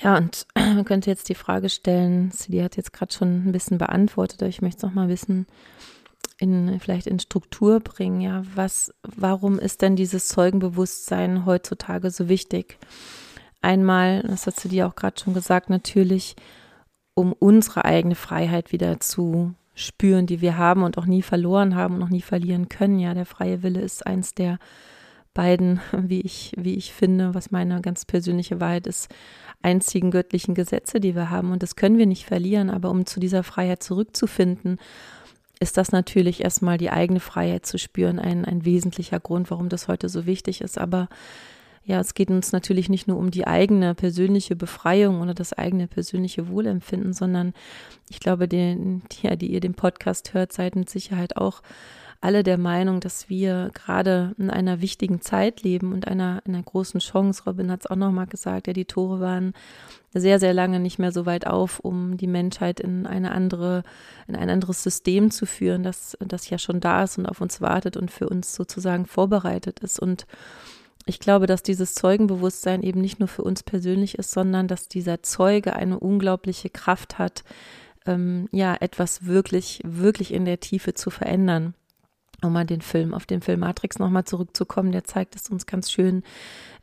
Ja, und man könnte jetzt die Frage stellen, City hat jetzt gerade schon ein bisschen beantwortet, aber ich möchte es noch mal ein bisschen in, vielleicht in Struktur bringen. Ja, was, warum ist denn dieses Zeugenbewusstsein heutzutage so wichtig? Einmal, das hat City auch gerade schon gesagt, natürlich, um unsere eigene Freiheit wieder zu spüren, die wir haben und auch nie verloren haben und noch nie verlieren können. Ja, der freie Wille ist eins der beiden, wie ich, wie ich finde, was meine ganz persönliche Wahrheit ist, einzigen göttlichen Gesetze, die wir haben, und das können wir nicht verlieren, aber um zu dieser Freiheit zurückzufinden, ist das natürlich erstmal die eigene Freiheit zu spüren, ein, ein wesentlicher Grund, warum das heute so wichtig ist, aber ja, es geht uns natürlich nicht nur um die eigene persönliche Befreiung oder das eigene persönliche Wohlempfinden, sondern ich glaube, die, die, die ihr den Podcast hört, seid mit Sicherheit auch alle der Meinung, dass wir gerade in einer wichtigen Zeit leben und einer, einer großen Chance. Robin hat es auch nochmal gesagt, ja, die Tore waren sehr, sehr lange nicht mehr so weit auf, um die Menschheit in eine andere, in ein anderes System zu führen, das, das ja schon da ist und auf uns wartet und für uns sozusagen vorbereitet ist. Und ich glaube, dass dieses Zeugenbewusstsein eben nicht nur für uns persönlich ist, sondern dass dieser Zeuge eine unglaubliche Kraft hat, ähm, ja, etwas wirklich, wirklich in der Tiefe zu verändern. Um mal den Film, auf den Film Matrix nochmal zurückzukommen, der zeigt es uns ganz schön,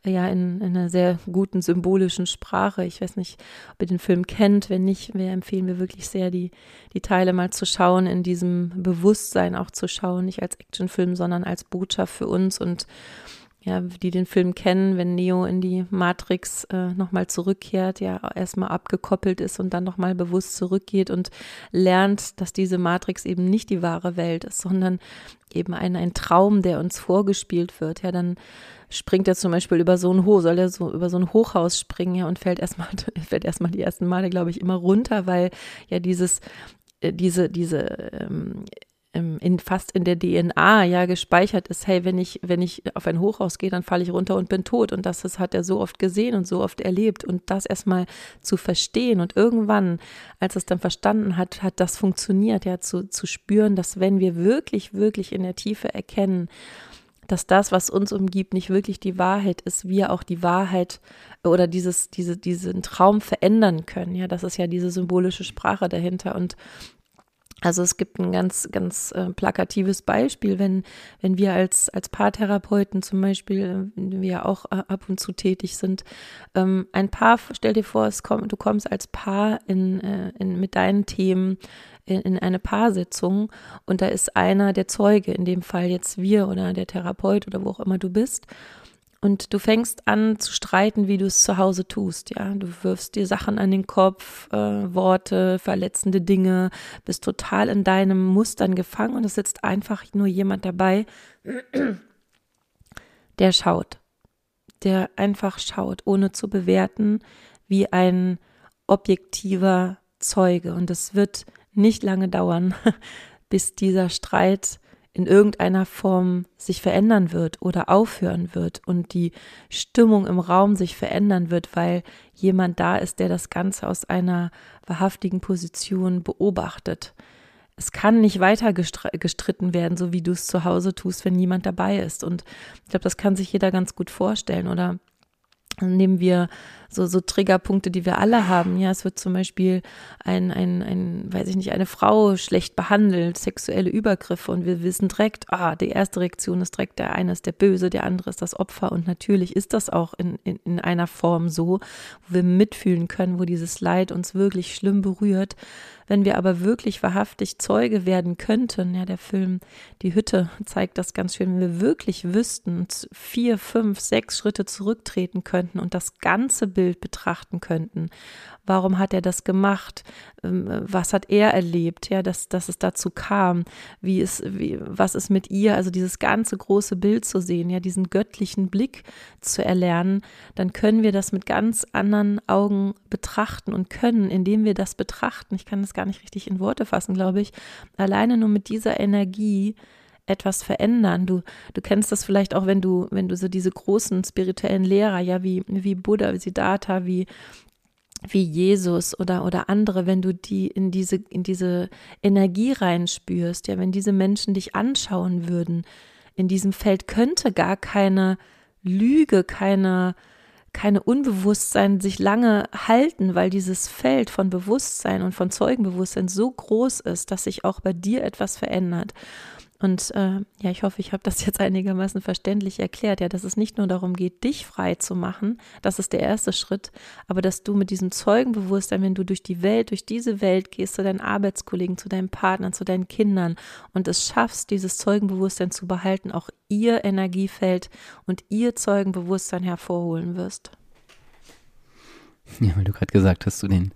ja, in, in einer sehr guten symbolischen Sprache. Ich weiß nicht, ob ihr den Film kennt, wenn nicht, wir empfehlen wir wirklich sehr, die, die Teile mal zu schauen, in diesem Bewusstsein auch zu schauen, nicht als Actionfilm, sondern als Botschaft für uns. Und ja, die den Film kennen, wenn Neo in die Matrix äh, nochmal zurückkehrt, ja, erstmal abgekoppelt ist und dann nochmal bewusst zurückgeht und lernt, dass diese Matrix eben nicht die wahre Welt ist, sondern eben ein, ein Traum, der uns vorgespielt wird, ja, dann springt er zum Beispiel über so ein Hoch, soll er so über so ein Hochhaus springen, ja, und fällt erstmal, fällt erstmal die ersten Male, glaube ich, immer runter, weil ja dieses, diese, diese, ähm, In, fast in der D N A ja gespeichert ist, hey, wenn ich, wenn ich auf ein Hochhaus gehe, dann falle ich runter und bin tot. Und das, das hat er so oft gesehen und so oft erlebt. Und das erstmal zu verstehen und irgendwann, als er es dann verstanden hat, hat das funktioniert, ja, zu, zu spüren, dass wenn wir wirklich, wirklich in der Tiefe erkennen, dass das, was uns umgibt, nicht wirklich die Wahrheit ist, wir auch die Wahrheit oder dieses, diese, diesen Traum verändern können. Ja, das ist ja diese symbolische Sprache dahinter. Und also es gibt ein ganz, ganz äh, plakatives Beispiel, wenn, wenn wir als, als Paartherapeuten zum Beispiel, wenn wir auch äh, ab und zu tätig sind, ähm, ein Paar, stell dir vor, es kommt, du kommst als Paar in, äh, in, mit deinen Themen in, in eine Paarsitzung und da ist einer der Zeuge, in dem Fall jetzt wir oder der Therapeut oder wo auch immer du bist. Und du fängst an zu streiten, wie du es zu Hause tust, ja. Du wirfst dir Sachen an den Kopf, äh, Worte, verletzende Dinge, bist total in deinem Mustern gefangen und es sitzt einfach nur jemand dabei, der schaut, der einfach schaut, ohne zu bewerten, wie ein objektiver Zeuge. Und es wird nicht lange dauern, bis dieser Streit in irgendeiner Form sich verändern wird oder aufhören wird und die Stimmung im Raum sich verändern wird, weil jemand da ist, der das Ganze aus einer wahrhaftigen Position beobachtet. Es kann nicht weiter gestritten werden, so wie du es zu Hause tust, wenn niemand dabei ist. Und ich glaube, das kann sich jeder ganz gut vorstellen. Oder nehmen wir so, so Triggerpunkte, die wir alle haben. Ja, es wird zum Beispiel ein, ein, ein, weiß ich nicht, eine Frau schlecht behandelt, sexuelle Übergriffe, und wir wissen direkt, ah, die erste Reaktion ist direkt, der eine ist der Böse, der andere ist das Opfer, und natürlich ist das auch in, in, in einer Form so, wo wir mitfühlen können, wo dieses Leid uns wirklich schlimm berührt. Wenn wir aber wirklich wahrhaftig Zeuge werden könnten, ja, der Film Die Hütte zeigt das ganz schön, wenn wir wirklich wüssten, vier, fünf, sechs Schritte zurücktreten könnten und das ganze Bild betrachten könnten. Warum hat er das gemacht? Was hat er erlebt, ja, dass, dass es dazu kam? Wie ist, wie, was ist mit ihr? Also dieses ganze große Bild zu sehen, ja, diesen göttlichen Blick zu erlernen, dann können wir das mit ganz anderen Augen betrachten und können, indem wir das betrachten, ich kann das gar nicht richtig in Worte fassen, glaube ich, alleine nur mit dieser Energie etwas verändern. Du, du kennst das vielleicht auch, wenn du, wenn du so diese großen spirituellen Lehrer, ja, wie, wie Buddha, wie Siddhartha, wie wie Jesus oder, oder andere, wenn du die in diese, in diese Energie reinspürst, ja, wenn diese Menschen dich anschauen würden, in diesem Feld könnte gar keine Lüge, keine, keine Unbewusstsein sich lange halten, weil dieses Feld von Bewusstsein und von Zeugenbewusstsein so groß ist, dass sich auch bei dir etwas verändert. Und äh, ja, ich hoffe, ich habe das jetzt einigermaßen verständlich erklärt, ja, dass es nicht nur darum geht, dich frei zu machen, das ist der erste Schritt, aber dass du mit diesem Zeugenbewusstsein, wenn du durch die Welt, durch diese Welt gehst, zu deinen Arbeitskollegen, zu deinen Partnern, zu deinen Kindern und es schaffst, dieses Zeugenbewusstsein zu behalten, auch ihr Energiefeld und ihr Zeugenbewusstsein hervorholen wirst. Ja, weil du gerade gesagt hast, zu den,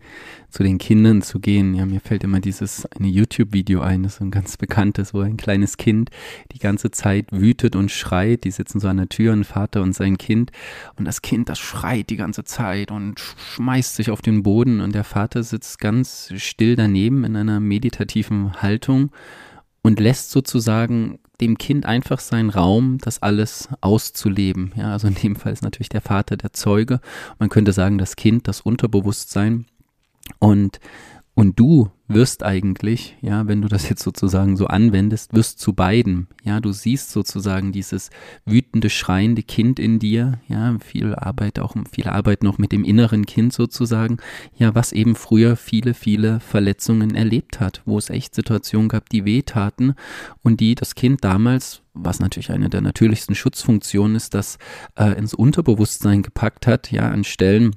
zu den Kindern zu gehen. Ja, mir fällt immer dieses eine YouTube-Video ein, das ist ein ganz bekanntes, wo ein kleines Kind die ganze Zeit wütet und schreit. Die sitzen so an der Tür, ein Vater und sein Kind. Und das Kind, das schreit die ganze Zeit und schmeißt sich auf den Boden. Und der Vater sitzt ganz still daneben in einer meditativen Haltung und lässt sozusagen dem Kind einfach seinen Raum, das alles auszuleben. Ja, also in dem Fall ist natürlich der Vater der Zeuge. Man könnte sagen, das Kind, das Unterbewusstsein. Und, und du wirst eigentlich, ja, wenn du das jetzt sozusagen so anwendest, wirst zu beiden. Ja, du siehst sozusagen dieses wütende, schreiende Kind in dir. Ja, viel Arbeit, auch viel Arbeit noch mit dem inneren Kind sozusagen. Ja, was eben früher viele, viele Verletzungen erlebt hat, wo es echt Situationen gab, die wehtaten und die das Kind damals, was natürlich eine der natürlichsten Schutzfunktionen ist, das äh, ins Unterbewusstsein gepackt hat, ja, an Stellen,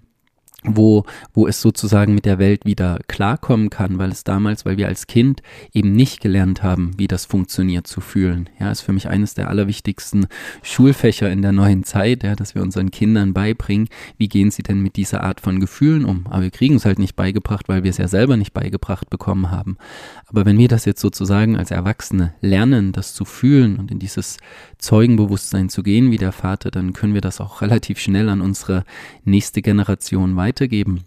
wo wo es sozusagen mit der Welt wieder klarkommen kann, weil es damals, weil wir als Kind eben nicht gelernt haben, wie das funktioniert zu fühlen. Ja, ist für mich eines der allerwichtigsten Schulfächer in der neuen Zeit, ja, dass wir unseren Kindern beibringen, wie gehen sie denn mit dieser Art von Gefühlen um. Aber wir kriegen es halt nicht beigebracht, weil wir es ja selber nicht beigebracht bekommen haben. Aber wenn wir das jetzt sozusagen als Erwachsene lernen, das zu fühlen und in dieses Zeugenbewusstsein zu gehen, wie der Vater, dann können wir das auch relativ schnell an unsere nächste Generation weitergeben. weitergeben.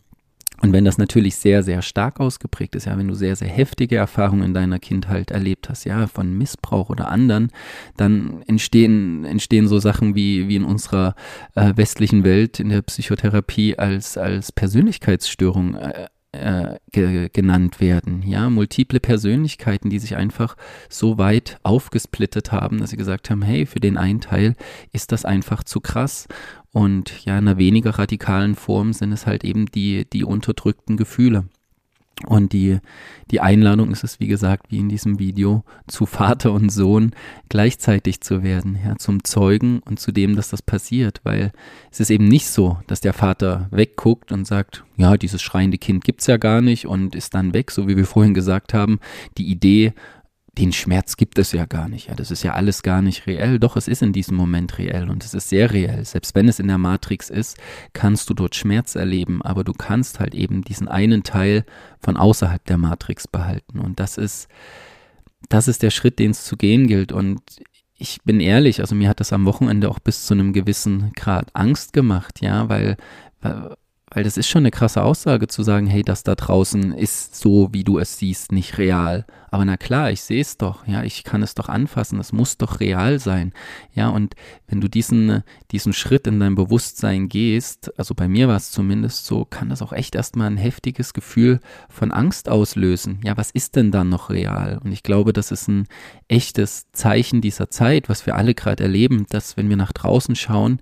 Und wenn das natürlich sehr, sehr stark ausgeprägt ist, ja, wenn du sehr, sehr heftige Erfahrungen in deiner Kindheit erlebt hast, ja, von Missbrauch oder anderen, dann entstehen, entstehen so Sachen wie, wie in unserer äh, westlichen Welt in der Psychotherapie als, als Persönlichkeitsstörung äh, äh, ge- genannt werden. Ja, multiple Persönlichkeiten, die sich einfach so weit aufgesplittet haben, dass sie gesagt haben, hey, für den einen Teil ist das einfach zu krass. Und ja, in einer weniger radikalen Form sind es halt eben die, die unterdrückten Gefühle. Und die, die Einladung ist es, wie gesagt, wie in diesem Video, zu Vater und Sohn gleichzeitig zu werden, ja, zum Zeugen und zu dem, dass das passiert, weil es ist eben nicht so, dass der Vater wegguckt und sagt, ja, dieses schreiende Kind gibt's ja gar nicht und ist dann weg, so wie wir vorhin gesagt haben, die Idee, den Schmerz gibt es ja gar nicht, ja, das ist ja alles gar nicht reell, doch es ist in diesem Moment reell und es ist sehr reell, selbst wenn es in der Matrix ist, kannst du dort Schmerz erleben, aber du kannst halt eben diesen einen Teil von außerhalb der Matrix behalten und das ist, das ist der Schritt, den es zu gehen gilt. Und ich bin ehrlich, also mir hat das am Wochenende auch bis zu einem gewissen Grad Angst gemacht, ja, weil, weil Weil das ist schon eine krasse Aussage zu sagen, hey, das da draußen ist so, wie du es siehst, nicht real. Aber na klar, ich sehe es doch, ja, ich kann es doch anfassen, es muss doch real sein. Ja, und wenn du diesen, diesen Schritt in dein Bewusstsein gehst, also bei mir war es zumindest so, kann das auch echt erstmal ein heftiges Gefühl von Angst auslösen. Ja, was ist denn dann noch real? Und ich glaube, das ist ein echtes Zeichen dieser Zeit, was wir alle gerade erleben, dass wenn wir nach draußen schauen,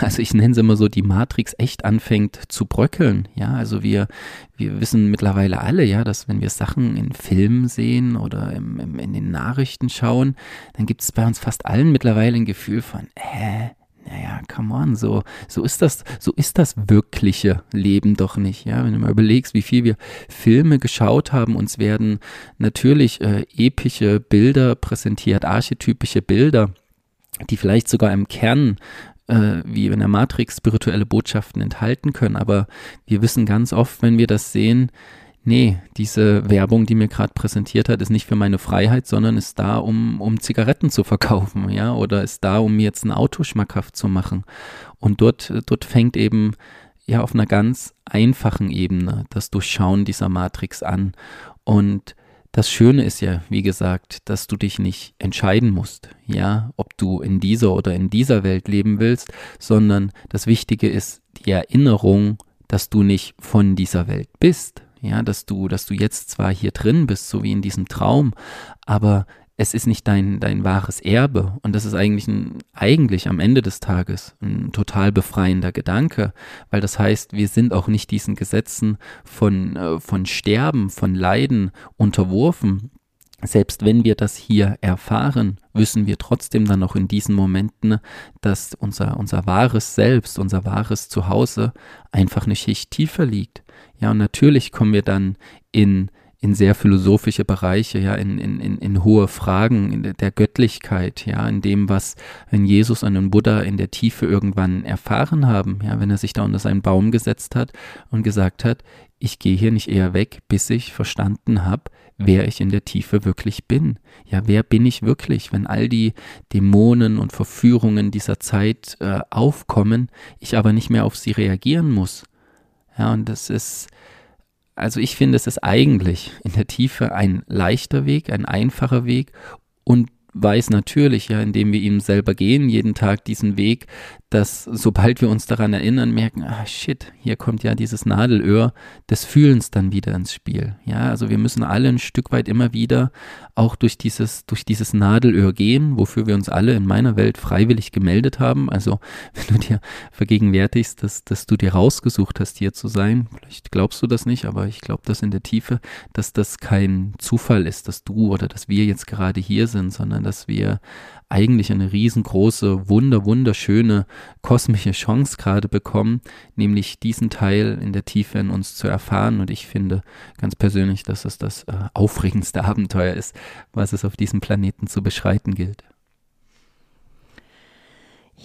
also ich nenne es immer so, die Matrix echt anfängt zu bröckeln, ja, also wir, wir wissen mittlerweile alle, ja, dass wenn wir Sachen in Filmen sehen oder im, im, in den Nachrichten schauen, dann gibt es bei uns fast allen mittlerweile ein Gefühl von, äh, naja, come on, so, so ist das, so ist das wirkliche Leben doch nicht, ja, wenn du mal überlegst, wie viel wir Filme geschaut haben, uns werden natürlich äh, epische Bilder präsentiert, archetypische Bilder, die vielleicht sogar im Kern wie in der Matrix spirituelle Botschaften enthalten können, aber wir wissen ganz oft, wenn wir das sehen, nee, diese Werbung, die mir gerade präsentiert hat, ist nicht für meine Freiheit, sondern ist da, um, um Zigaretten zu verkaufen, ja, oder ist da, um mir jetzt ein Auto schmackhaft zu machen. Und dort, dort fängt eben ja auf einer ganz einfachen Ebene das Durchschauen dieser Matrix an. Und das Schöne ist ja, wie gesagt, dass du dich nicht entscheiden musst, ja, ob du in dieser oder in dieser Welt leben willst, sondern das Wichtige ist die Erinnerung, dass du nicht von dieser Welt bist, ja, dass du, dass du jetzt zwar hier drin bist, so wie in diesem Traum, aber es ist nicht dein, dein wahres Erbe, und das ist eigentlich, ein, eigentlich am Ende des Tages ein total befreiender Gedanke, weil das heißt, wir sind auch nicht diesen Gesetzen von, von Sterben, von Leiden unterworfen. Selbst wenn wir das hier erfahren, wissen wir trotzdem dann auch in diesen Momenten, dass unser, unser wahres Selbst, unser wahres Zuhause einfach eine Schicht tiefer liegt. Ja, und natürlich kommen wir dann in in sehr philosophische Bereiche, ja, in, in, in, in hohe Fragen in der Göttlichkeit, ja, in dem, was Jesus und den Buddha in der Tiefe irgendwann erfahren haben, ja, wenn er sich da unter seinen Baum gesetzt hat und gesagt hat, ich gehe hier nicht eher weg, bis ich verstanden habe, wer ich in der Tiefe wirklich bin. Ja, wer bin ich wirklich, wenn all die Dämonen und Verführungen dieser Zeit äh, aufkommen, ich aber nicht mehr auf sie reagieren muss. Ja, und das ist... Also ich finde, es ist eigentlich in der Tiefe ein leichter Weg, ein einfacher Weg, und weiß natürlich, ja, indem wir ihm selber gehen, jeden Tag diesen Weg, dass sobald wir uns daran erinnern, merken, ah shit, hier kommt ja dieses Nadelöhr des Fühlens dann wieder ins Spiel. Ja, also wir müssen alle ein Stück weit immer wieder auch durch dieses, durch dieses Nadelöhr gehen, wofür wir uns alle in meiner Welt freiwillig gemeldet haben. Also wenn du dir vergegenwärtigst, dass, dass du dir rausgesucht hast, hier zu sein, vielleicht glaubst du das nicht, aber ich glaube das in der Tiefe, dass das kein Zufall ist, dass du oder dass wir jetzt gerade hier sind, sondern dass wir eigentlich eine riesengroße, wunder, wunderschöne kosmische Chance gerade bekommen, nämlich diesen Teil in der Tiefe in uns zu erfahren. Und ich finde ganz persönlich, dass es das äh, aufregendste Abenteuer ist, was es auf diesem Planeten zu beschreiten gilt.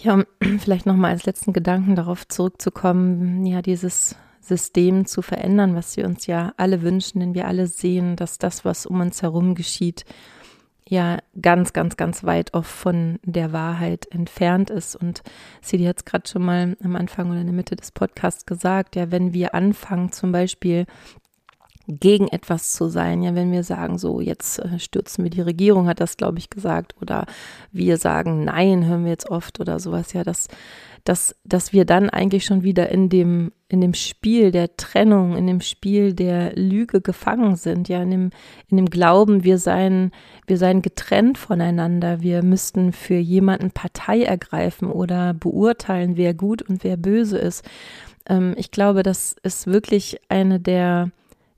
Ja, vielleicht nochmal als letzten Gedanken darauf zurückzukommen, ja, dieses System zu verändern, was wir uns ja alle wünschen, denn wir alle sehen, dass das, was um uns herum geschieht, ja ganz, ganz, ganz weit oft von der Wahrheit entfernt ist. Und City hat es gerade schon mal am Anfang oder in der Mitte des Podcasts gesagt, ja, wenn wir anfangen zum Beispiel gegen etwas zu sein, ja, wenn wir sagen, so jetzt stürzen wir die Regierung, hat das, glaube ich, gesagt, oder wir sagen Nein, hören wir jetzt oft oder sowas, ja, dass, dass, dass wir dann eigentlich schon wieder in dem, in dem Spiel der Trennung, in dem Spiel der Lüge gefangen sind, ja, in dem, in dem Glauben, wir seien, wir seien getrennt voneinander, wir müssten für jemanden Partei ergreifen oder beurteilen, wer gut und wer böse ist. Ähm, ich glaube, das ist wirklich eine der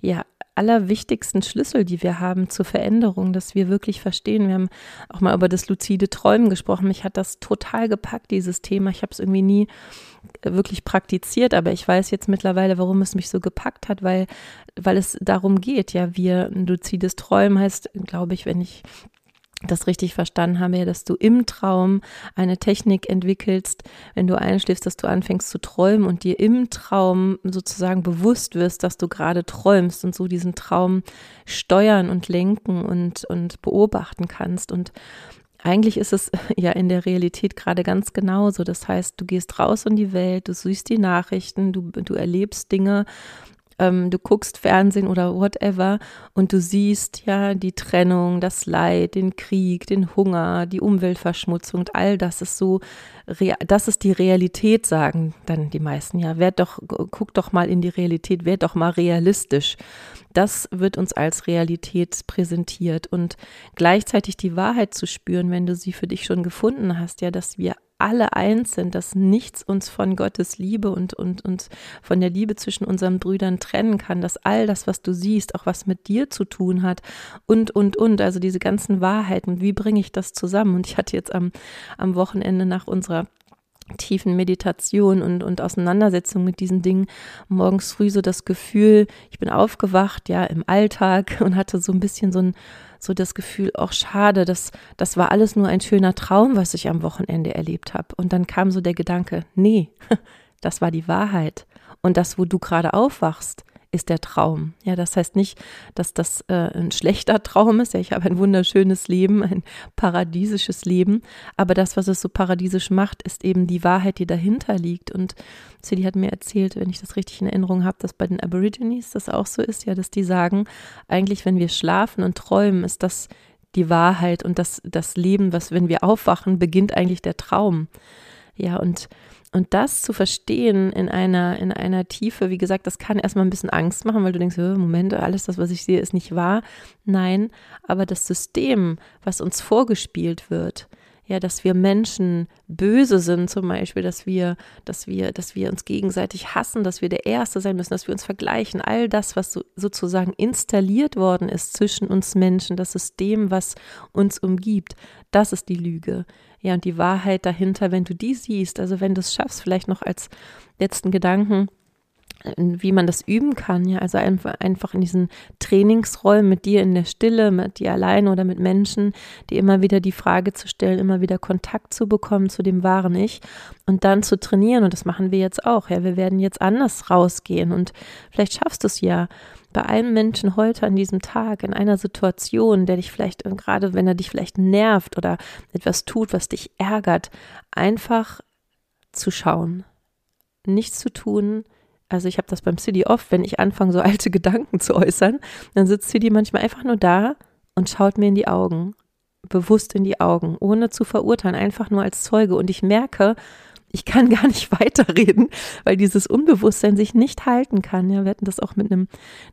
ja, allerwichtigsten Schlüssel, die wir haben zur Veränderung, dass wir wirklich verstehen. Wir haben auch mal über das luzide Träumen gesprochen. Mich hat das total gepackt, dieses Thema. Ich habe es irgendwie nie wirklich praktiziert, aber ich weiß jetzt mittlerweile, warum es mich so gepackt hat, weil, weil es darum geht. Ja, wir, ein luzides Träumen heißt, glaube ich, wenn ich das richtig verstanden habe, ja, dass du im Traum eine Technik entwickelst, wenn du einschläfst, dass du anfängst zu träumen und dir im Traum sozusagen bewusst wirst, dass du gerade träumst und so diesen Traum steuern und lenken und, und beobachten kannst. Und Eigentlich ist es ja in der Realität gerade ganz genauso. Das heißt, du gehst raus in die Welt, du siehst die Nachrichten, du, du erlebst Dinge, ähm, du guckst Fernsehen oder whatever und du siehst ja die Trennung, das Leid, den Krieg, den Hunger, die Umweltverschmutzung, all das ist so, das ist die Realität, sagen dann die meisten. Ja, werd doch, guck doch mal in die Realität, werd doch mal realistisch. Das wird uns als Realität präsentiert und gleichzeitig die Wahrheit zu spüren, wenn du sie für dich schon gefunden hast, ja, dass wir alle eins sind, dass nichts uns von Gottes Liebe und, und, und von der Liebe zwischen unseren Brüdern trennen kann, dass all das, was du siehst, auch was mit dir zu tun hat und, und, und, also diese ganzen Wahrheiten, wie bringe ich das zusammen? Und ich hatte jetzt am, am Wochenende nach unserer tiefen Meditation und, und Auseinandersetzung mit diesen Dingen morgens früh so das Gefühl, ich bin aufgewacht, ja, im Alltag und hatte so ein bisschen so ein, so das Gefühl, auch schade, das, das war alles nur ein schöner Traum, was ich am Wochenende erlebt habe. Und dann kam so der Gedanke, nee, das war die Wahrheit. Und das, wo du gerade aufwachst, ist der Traum. Ja, das heißt nicht, dass das äh, ein schlechter Traum ist. Ja, ich habe ein wunderschönes Leben, ein paradiesisches Leben. Aber das, was es so paradiesisch macht, ist eben die Wahrheit, die dahinter liegt. Und City hat mir erzählt, wenn ich das richtig in Erinnerung habe, dass bei den Aborigines das auch so ist, ja, dass die sagen, eigentlich, wenn wir schlafen und träumen, ist das die Wahrheit und das, das Leben, was, wenn wir aufwachen, beginnt eigentlich der Traum. Ja, und Und das zu verstehen in einer, in einer Tiefe, wie gesagt, das kann erstmal ein bisschen Angst machen, weil du denkst, Moment, alles das, was ich sehe, ist nicht wahr. Nein, aber das System, was uns vorgespielt wird, ja, dass wir Menschen böse sind zum Beispiel, dass wir, dass wir, dass wir uns gegenseitig hassen, dass wir der Erste sein müssen, dass wir uns vergleichen, all das, was so, sozusagen installiert worden ist zwischen uns Menschen, das System, was uns umgibt, das ist die Lüge. Ja, und die Wahrheit dahinter, wenn du die siehst, also wenn du es schaffst, vielleicht noch als letzten Gedanken, wie man das üben kann, ja, also einfach in diesen Trainingsräumen mit dir in der Stille, mit dir allein oder mit Menschen, dir immer wieder die Frage zu stellen, immer wieder Kontakt zu bekommen zu dem wahren Ich und dann zu trainieren, und das machen wir jetzt auch, ja, wir werden jetzt anders rausgehen und vielleicht schaffst du es ja, bei einem Menschen heute an diesem Tag, in einer Situation, der dich vielleicht, gerade wenn er dich vielleicht nervt oder etwas tut, was dich ärgert, einfach zu schauen, nichts zu tun. Also ich habe das beim City oft, wenn ich anfange, so alte Gedanken zu äußern, dann sitzt City manchmal einfach nur da und schaut mir in die Augen, bewusst in die Augen, ohne zu verurteilen, einfach nur als Zeuge. Und ich merke, ich kann gar nicht weiterreden, weil dieses Unbewusstsein sich nicht halten kann. Ja, wir hatten das auch mit einem,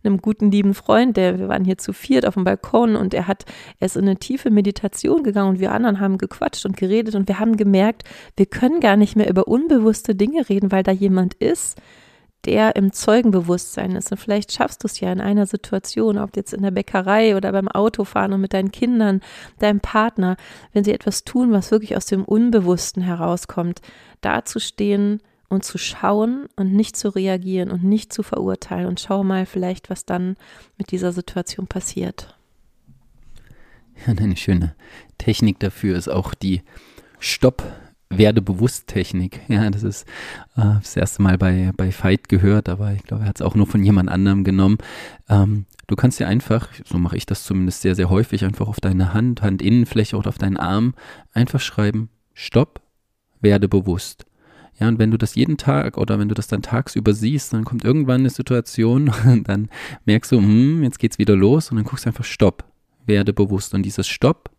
einem guten, lieben Freund, der, wir waren hier zu viert auf dem Balkon und er hat, er ist in eine tiefe Meditation gegangen und wir anderen haben gequatscht und geredet und wir haben gemerkt, wir können gar nicht mehr über unbewusste Dinge reden, weil da jemand ist, der im Zeugenbewusstsein ist. Und vielleicht schaffst du es ja in einer Situation, ob jetzt in der Bäckerei oder beim Autofahren und mit deinen Kindern, deinem Partner, wenn sie etwas tun, was wirklich aus dem Unbewussten herauskommt, dazustehen und zu schauen und nicht zu reagieren und nicht zu verurteilen. Und schau mal vielleicht, was dann mit dieser Situation passiert. Ja, eine schöne Technik dafür ist auch die Stopp- Werde bewusst Technik. Ja, das ist äh, das erste Mal bei, bei Veit gehört, aber ich glaube, er hat es auch nur von jemand anderem genommen. Ähm, du kannst dir einfach, so mache ich das zumindest sehr, sehr häufig, einfach auf deine Hand, Handinnenfläche oder auf deinen Arm einfach schreiben, Stopp, werde bewusst. Ja, und wenn du das jeden Tag oder wenn du das dann tagsüber siehst, dann kommt irgendwann eine Situation und dann merkst du, hm, jetzt geht's wieder los und dann guckst du einfach, Stopp, werde bewusst. Und dieses Stopp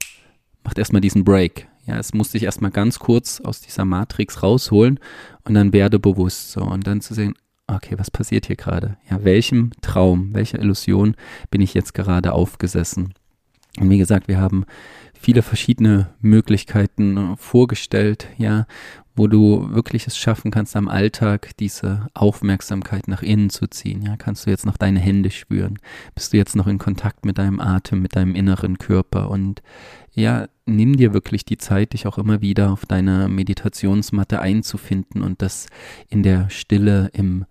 macht erstmal diesen Break. Ja, es muss dich erstmal ganz kurz aus dieser Matrix rausholen und dann werde bewusst so und dann zu sehen, okay, was passiert hier gerade? Ja, welchem Traum, welcher Illusion bin ich jetzt gerade aufgesessen? Und wie gesagt, wir haben viele verschiedene Möglichkeiten vorgestellt, ja, wo du wirklich es schaffen kannst, am Alltag diese Aufmerksamkeit nach innen zu ziehen. Ja, kannst du jetzt noch deine Hände spüren? Bist du jetzt noch in Kontakt mit deinem Atem, mit deinem inneren Körper? Und ja, nimm dir wirklich die Zeit, dich auch immer wieder auf deiner Meditationsmatte einzufinden und das in der Stille, im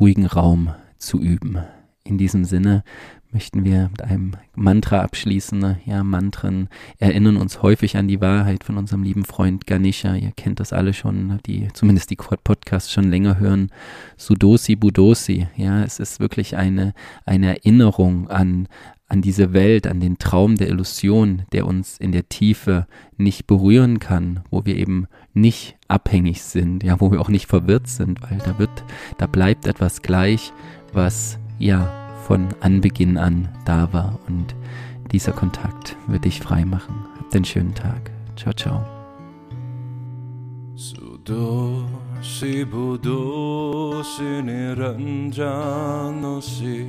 ruhigen Raum zu üben. In diesem Sinne möchten wir mit einem Mantra abschließen. Ja, Mantren erinnern uns häufig an die Wahrheit von unserem lieben Freund Ganesha. Ihr kennt das alle schon, die zumindest die Podcasts schon länger hören. Sudosi Budosi. Ja, es ist wirklich eine, eine Erinnerung an an diese Welt, an den Traum der Illusion, der uns in der Tiefe nicht berühren kann, wo wir eben nicht abhängig sind, ja, wo wir auch nicht verwirrt sind, weil da wird, da bleibt etwas gleich, was ja von Anbeginn an da war, und dieser Kontakt wird dich frei machen. Habt einen schönen Tag. Ciao, ciao. Sudosi Budosi Niranjanosi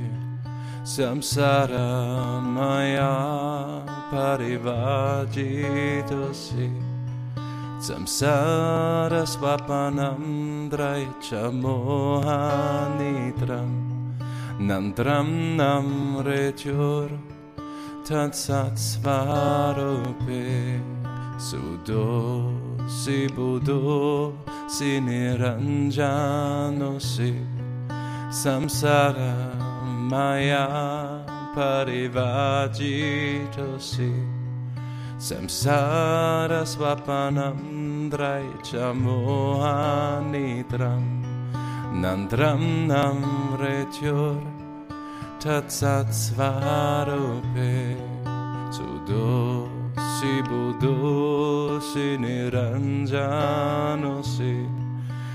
Samsara maya parivajitosi Samsara svapanam draicha mohanitram Nantram nam rechur tatsat svarupe Sudosi budosi niranjanosi Samsara maya parivajitosi samsara svapanam draicha mohanitram nantram nam retyor tatsat svarupe sudosi budosi niranjanosi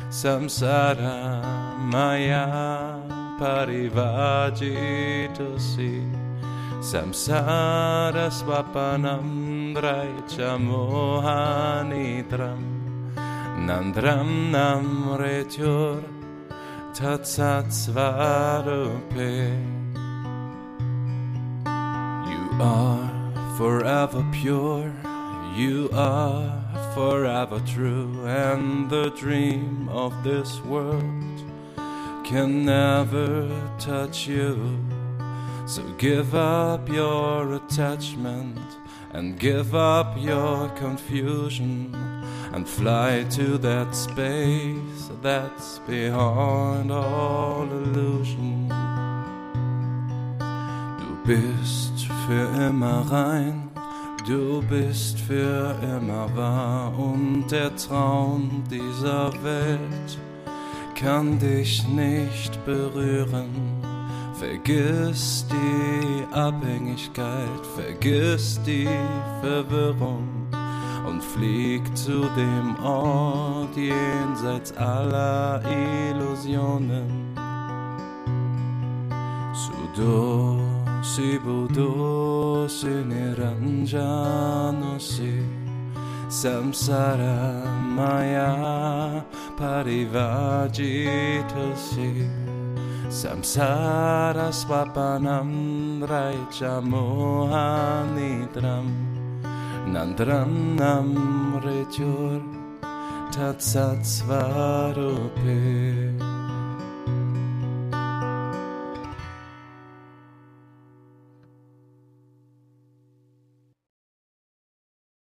samsara maya parivajitosi samsara svapanam draicha mohanitram nandram nam retyor tatsat svarupe. You are forever pure, you are forever true, and the dream of this world can never touch you. So give up your attachment and give up your confusion and fly to that space that's behind all illusion. Du bist für immer rein, du bist für immer wahr, und der Traum dieser Welt kann dich nicht berühren. Vergiss die Abhängigkeit, vergiss die Verwirrung und flieg zu dem Ort jenseits aller Illusionen. Sudosi budosi niranjanosi samsara maya parivajitosi samsara svapanam draicha mohanitram nandram nam rechur tatsat svarupe.